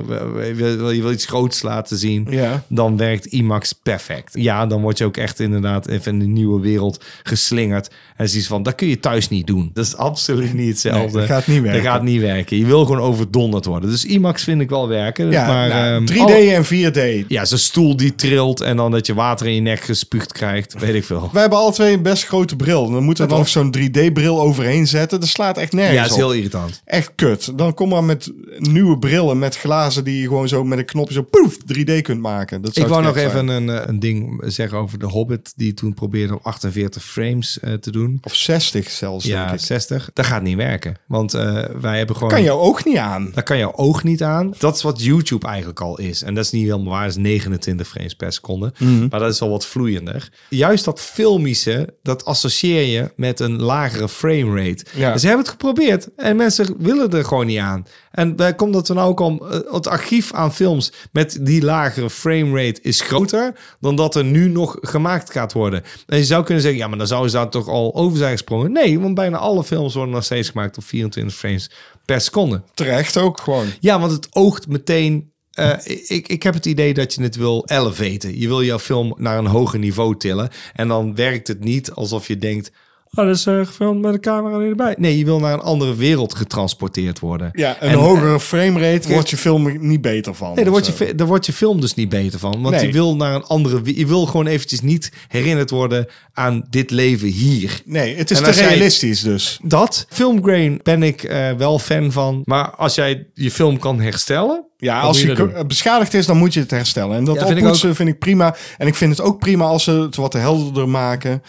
je wil iets groots laten zien... Ja. Dan werkt IMAX perfect. Ja, dan word je ook echt inderdaad even in de nieuwe wereld geslingerd. En is iets van, dat kun je thuis niet doen. Dat is absoluut niet hetzelfde. Nee, dat gaat niet werken. Dat gaat niet werken. Je wil gewoon overdonderd worden. Dus IMAX vind ik wel werken. Ja, maar, nou, um, drie D oh, en vier D. Ja, zo'n stoel die trilt en dan dat je water in je nek gespuugd krijgt, weet ik veel. Wij hebben alle twee een best grote bril. Dan moeten we dan nog zo'n drie D-bril overheen zetten. Dat slaat echt nergens op. Ja, dat is heel irritant. Echt kut. Dan kom maar met nieuwe brillen, met glazen die je gewoon zo met een knopje zo poef drie D kunt maken. Dat zou ik wou nog zijn. even een, een ding zeggen over de Hobbit, die toen probeerde op achtenveertig frames uh, te doen. Of zestig zelfs. Ja, denk ik. zestig. Dat gaat niet werken. Want uh, wij hebben gewoon... Kan jouw oog niet aan. Dat kan jouw oog niet aan. Dat is wat YouTube eigenlijk al is. En dat is niet helemaal waar. Dat is negenentwintig frames per seconde. Mm-hmm. Maar dat is al wat vloeiender. Juist dat filmische, dat associeer je met een lagere framerate. Ja. Ze hebben het geprobeerd en mensen willen er gewoon niet aan. En daar komt dat we nou ook om. Het archief aan films met die lagere framerate is groter dan dat er nu nog gemaakt gaat worden. En je zou kunnen zeggen, ja, maar dan zouden ze daar toch al over zijn gesprongen. Nee, want bijna alle films worden nog steeds gemaakt op vierentwintig frames per seconde. Terecht ook gewoon. Ja, want het oogt meteen... Uh, ik, ik heb het idee dat je het wil elevaten. Je wil jouw film naar een hoger niveau tillen. En dan werkt het niet alsof je denkt... Oh, dat is uh, gefilmd met de camera erbij. Nee, je wil naar een andere wereld getransporteerd worden. Ja, een en, hogere framerate wordt je film niet beter van. Nee, daar wordt, je, daar wordt je film dus niet beter van. Want nee. je wil naar een andere... Je wil gewoon eventjes niet herinnerd worden aan dit leven hier. Nee, het is en te realistisch jij, dus. Dat, filmgrain ben ik uh, wel fan van. Maar als jij je film kan herstellen... Ja, als hij beschadigd is, dan moet je het herstellen. En dat ja, oppoetsen vind ik, vind ik prima. En ik vind het ook prima als ze het wat helderder maken.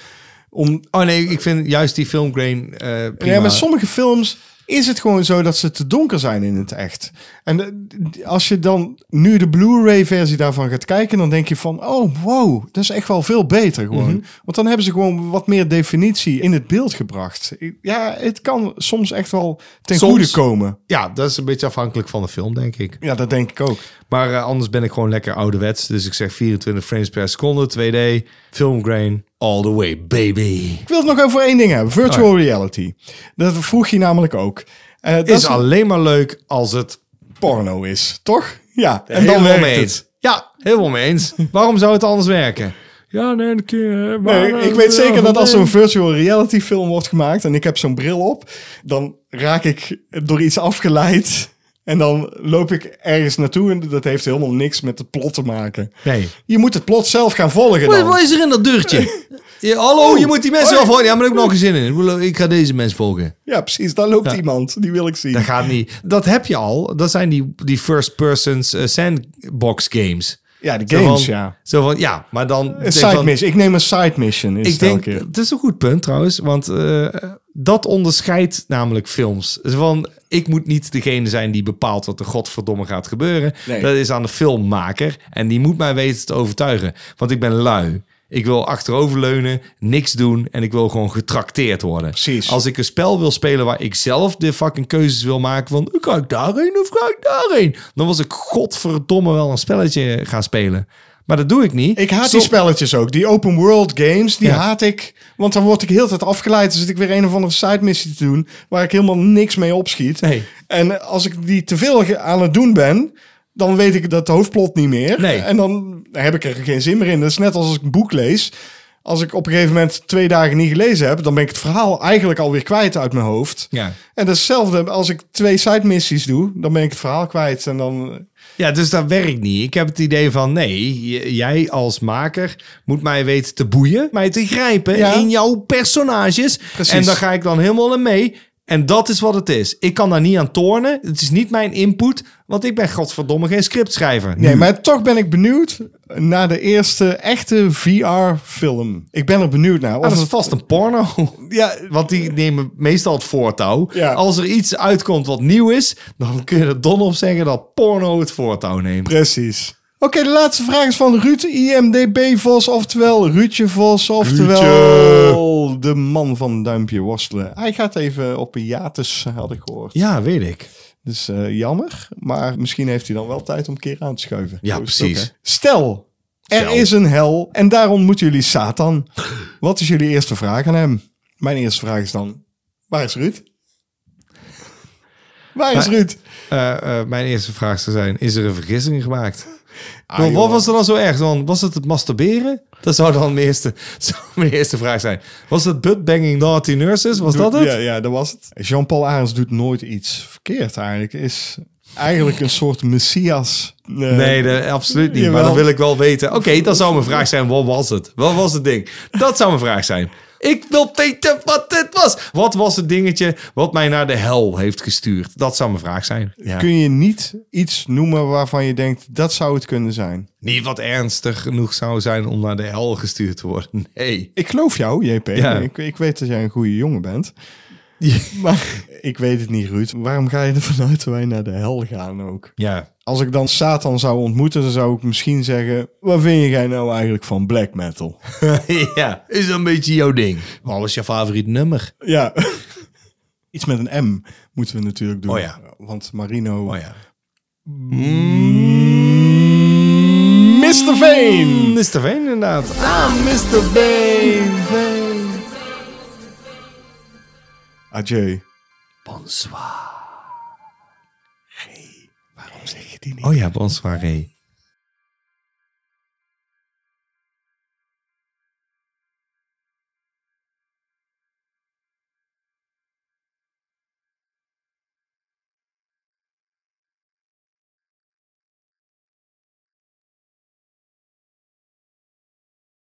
Om... Oh nee, ik vind juist die filmgrain uh, prima. Ja, met sommige films is het gewoon zo dat ze te donker zijn in het echt. En als je dan nu de Blu-ray-versie daarvan gaat kijken... dan denk je van, oh wow, dat is echt wel veel beter gewoon. Mm-hmm. Want dan hebben ze gewoon wat meer definitie in het beeld gebracht. Ja, het kan soms echt wel ten soms, goede komen. Ja, dat is een beetje afhankelijk van de film, denk ik. Ja, dat denk ik ook. Maar uh, anders ben ik gewoon lekker ouderwets. Dus ik zeg vierentwintig frames per seconde, twee D, filmgrain... All the way, baby. Ik wil het nog over één ding hebben. Virtual oh. reality. Dat vroeg je namelijk ook. Uh, dat is, is alleen maar leuk als het porno is, toch? Ja, en dan werkt het. Ja, helemaal mee eens. Waarom zou het anders werken? Ja, nee, een keer... Maar, nee, ik uh, weet zeker uh, dat als zo'n virtual reality film wordt gemaakt... en ik heb zo'n bril op... dan raak ik door iets afgeleid... en dan loop ik ergens naartoe... en dat heeft helemaal niks met het plot te maken. Nee. Je moet het plot zelf gaan volgen dan. Wat, wat is er in dat deurtje? Ja, hallo, oh, je moet die mensen wel oh, volgen. Ja, maar ik heb nog geen zin in. Ik ga deze mens volgen. Ja, precies. Daar loopt ja. iemand. Die wil ik zien. Dat gaat niet. Dat heb je al. Dat zijn die, die first-persons uh, sandbox games... Ja, de games, zo van, ja. Zo van, ja, maar dan... Een side van, mission. Ik neem een side mission. Is ik denk, het is een goed punt trouwens, want uh, dat onderscheidt namelijk films. Zo van, ik moet niet degene zijn die bepaalt wat er godverdomme gaat gebeuren. Nee. Dat is aan de filmmaker en die moet mij weten te overtuigen. Want ik ben lui. Ik wil achteroverleunen, niks doen en ik wil gewoon getrakteerd worden. Precies. Als ik een spel wil spelen waar ik zelf de fucking keuzes wil maken van... ga ik daarheen of ga ik daarheen? Dan was ik godverdomme wel een spelletje gaan spelen. Maar dat doe ik niet. Ik haat Zo- die spelletjes ook. Die open world games, die ja. haat ik. Want dan word ik heel de tijd afgeleid. Dan zit ik weer een of andere side missie te doen waar ik helemaal niks mee opschiet. Nee. En als ik die te veel aan het doen ben... dan weet ik dat hoofdplot niet meer. Nee. En dan heb ik er geen zin meer in. Dat is net als ik een boek lees. Als ik op een gegeven moment twee dagen niet gelezen heb... dan ben ik het verhaal eigenlijk alweer kwijt uit mijn hoofd. Ja. En dat is hetzelfde als ik twee side missies doe... dan ben ik het verhaal kwijt en dan... Ja, dus dat werkt niet. Ik heb het idee van... nee, jij als maker moet mij weten te boeien... mij te grijpen ja. in jouw personages. Precies. En daar ga ik dan helemaal in mee... En dat is wat het is. Ik kan daar niet aan tornen. Het is niet mijn input, want ik ben godverdomme geen scriptschrijver. Nee, maar toch ben ik benieuwd naar de eerste echte V R-film. Ik ben er benieuwd naar. Of ah, dat is vast een porno. Ja, want die nemen meestal het voortouw. Ja. Als er iets uitkomt wat nieuw is, dan kun je er don op zeggen dat porno het voortouw neemt. Precies. Oké, okay, de laatste vraag is van Ruud I M D B Vos, oftewel Ruudje Vos, oftewel Ruudje. De man van Duimpje Worstelen. Hij gaat even op een hiatus, had ik gehoord. Ja, weet ik. Dus uh, jammer, maar misschien heeft hij dan wel tijd om een keer aan te schuiven. Ja, precies. Ook, Stel, er Stel. is een hel en daar ontmoeten jullie Satan. Wat is jullie eerste vraag aan hem? Mijn eerste vraag is dan, waar is Ruud? Waar is maar, Ruud? Uh, uh, mijn eerste vraag zou zijn, is er een vergissing gemaakt? Ah, wat joh. was er dan zo erg? Dan was het het masturberen? Dat zou dan mijn eerste, zou mijn eerste vraag zijn. Was het buttbanging naughty nurses? Was Doe, dat het? Ja, ja, dat was het. Jean-Paul Arends doet nooit iets verkeerd eigenlijk. Is eigenlijk een soort messias. Nee, nee dat, absoluut niet. Jawel. Maar dan wil ik wel weten. Oké, okay, dat zou mijn vraag zijn. Wat was het? Wat was het ding? Dat zou mijn vraag zijn. Ik wil weten wat dit was. Wat was het dingetje wat mij naar de hel heeft gestuurd? Dat zou mijn vraag zijn. Ja. Kun je niet iets noemen waarvan je denkt, dat zou het kunnen zijn? Niet wat ernstig genoeg zou zijn om naar de hel gestuurd te worden. Nee. Ik geloof jou, J P. Ja. Ik, ik weet dat jij een goede jongen bent. Ja. Maar ik weet het niet, Ruud. Waarom ga je ervan uit dat wij naar de hel gaan ook? Ja. Als ik dan Satan zou ontmoeten, dan zou ik misschien zeggen... wat vind jij nou eigenlijk van black metal? Ja, is dat een beetje jouw ding? Wat is je favoriet nummer? Ja, iets met een M moeten we natuurlijk doen. Oh ja. Want Marino... Oh ja. Mm, mister Veen! mister Veen, inderdaad. Ah, mister Veen! Veen. Adieu. Bonsoir. Waarom zeg je die niet? Oh ja, bonsoiré.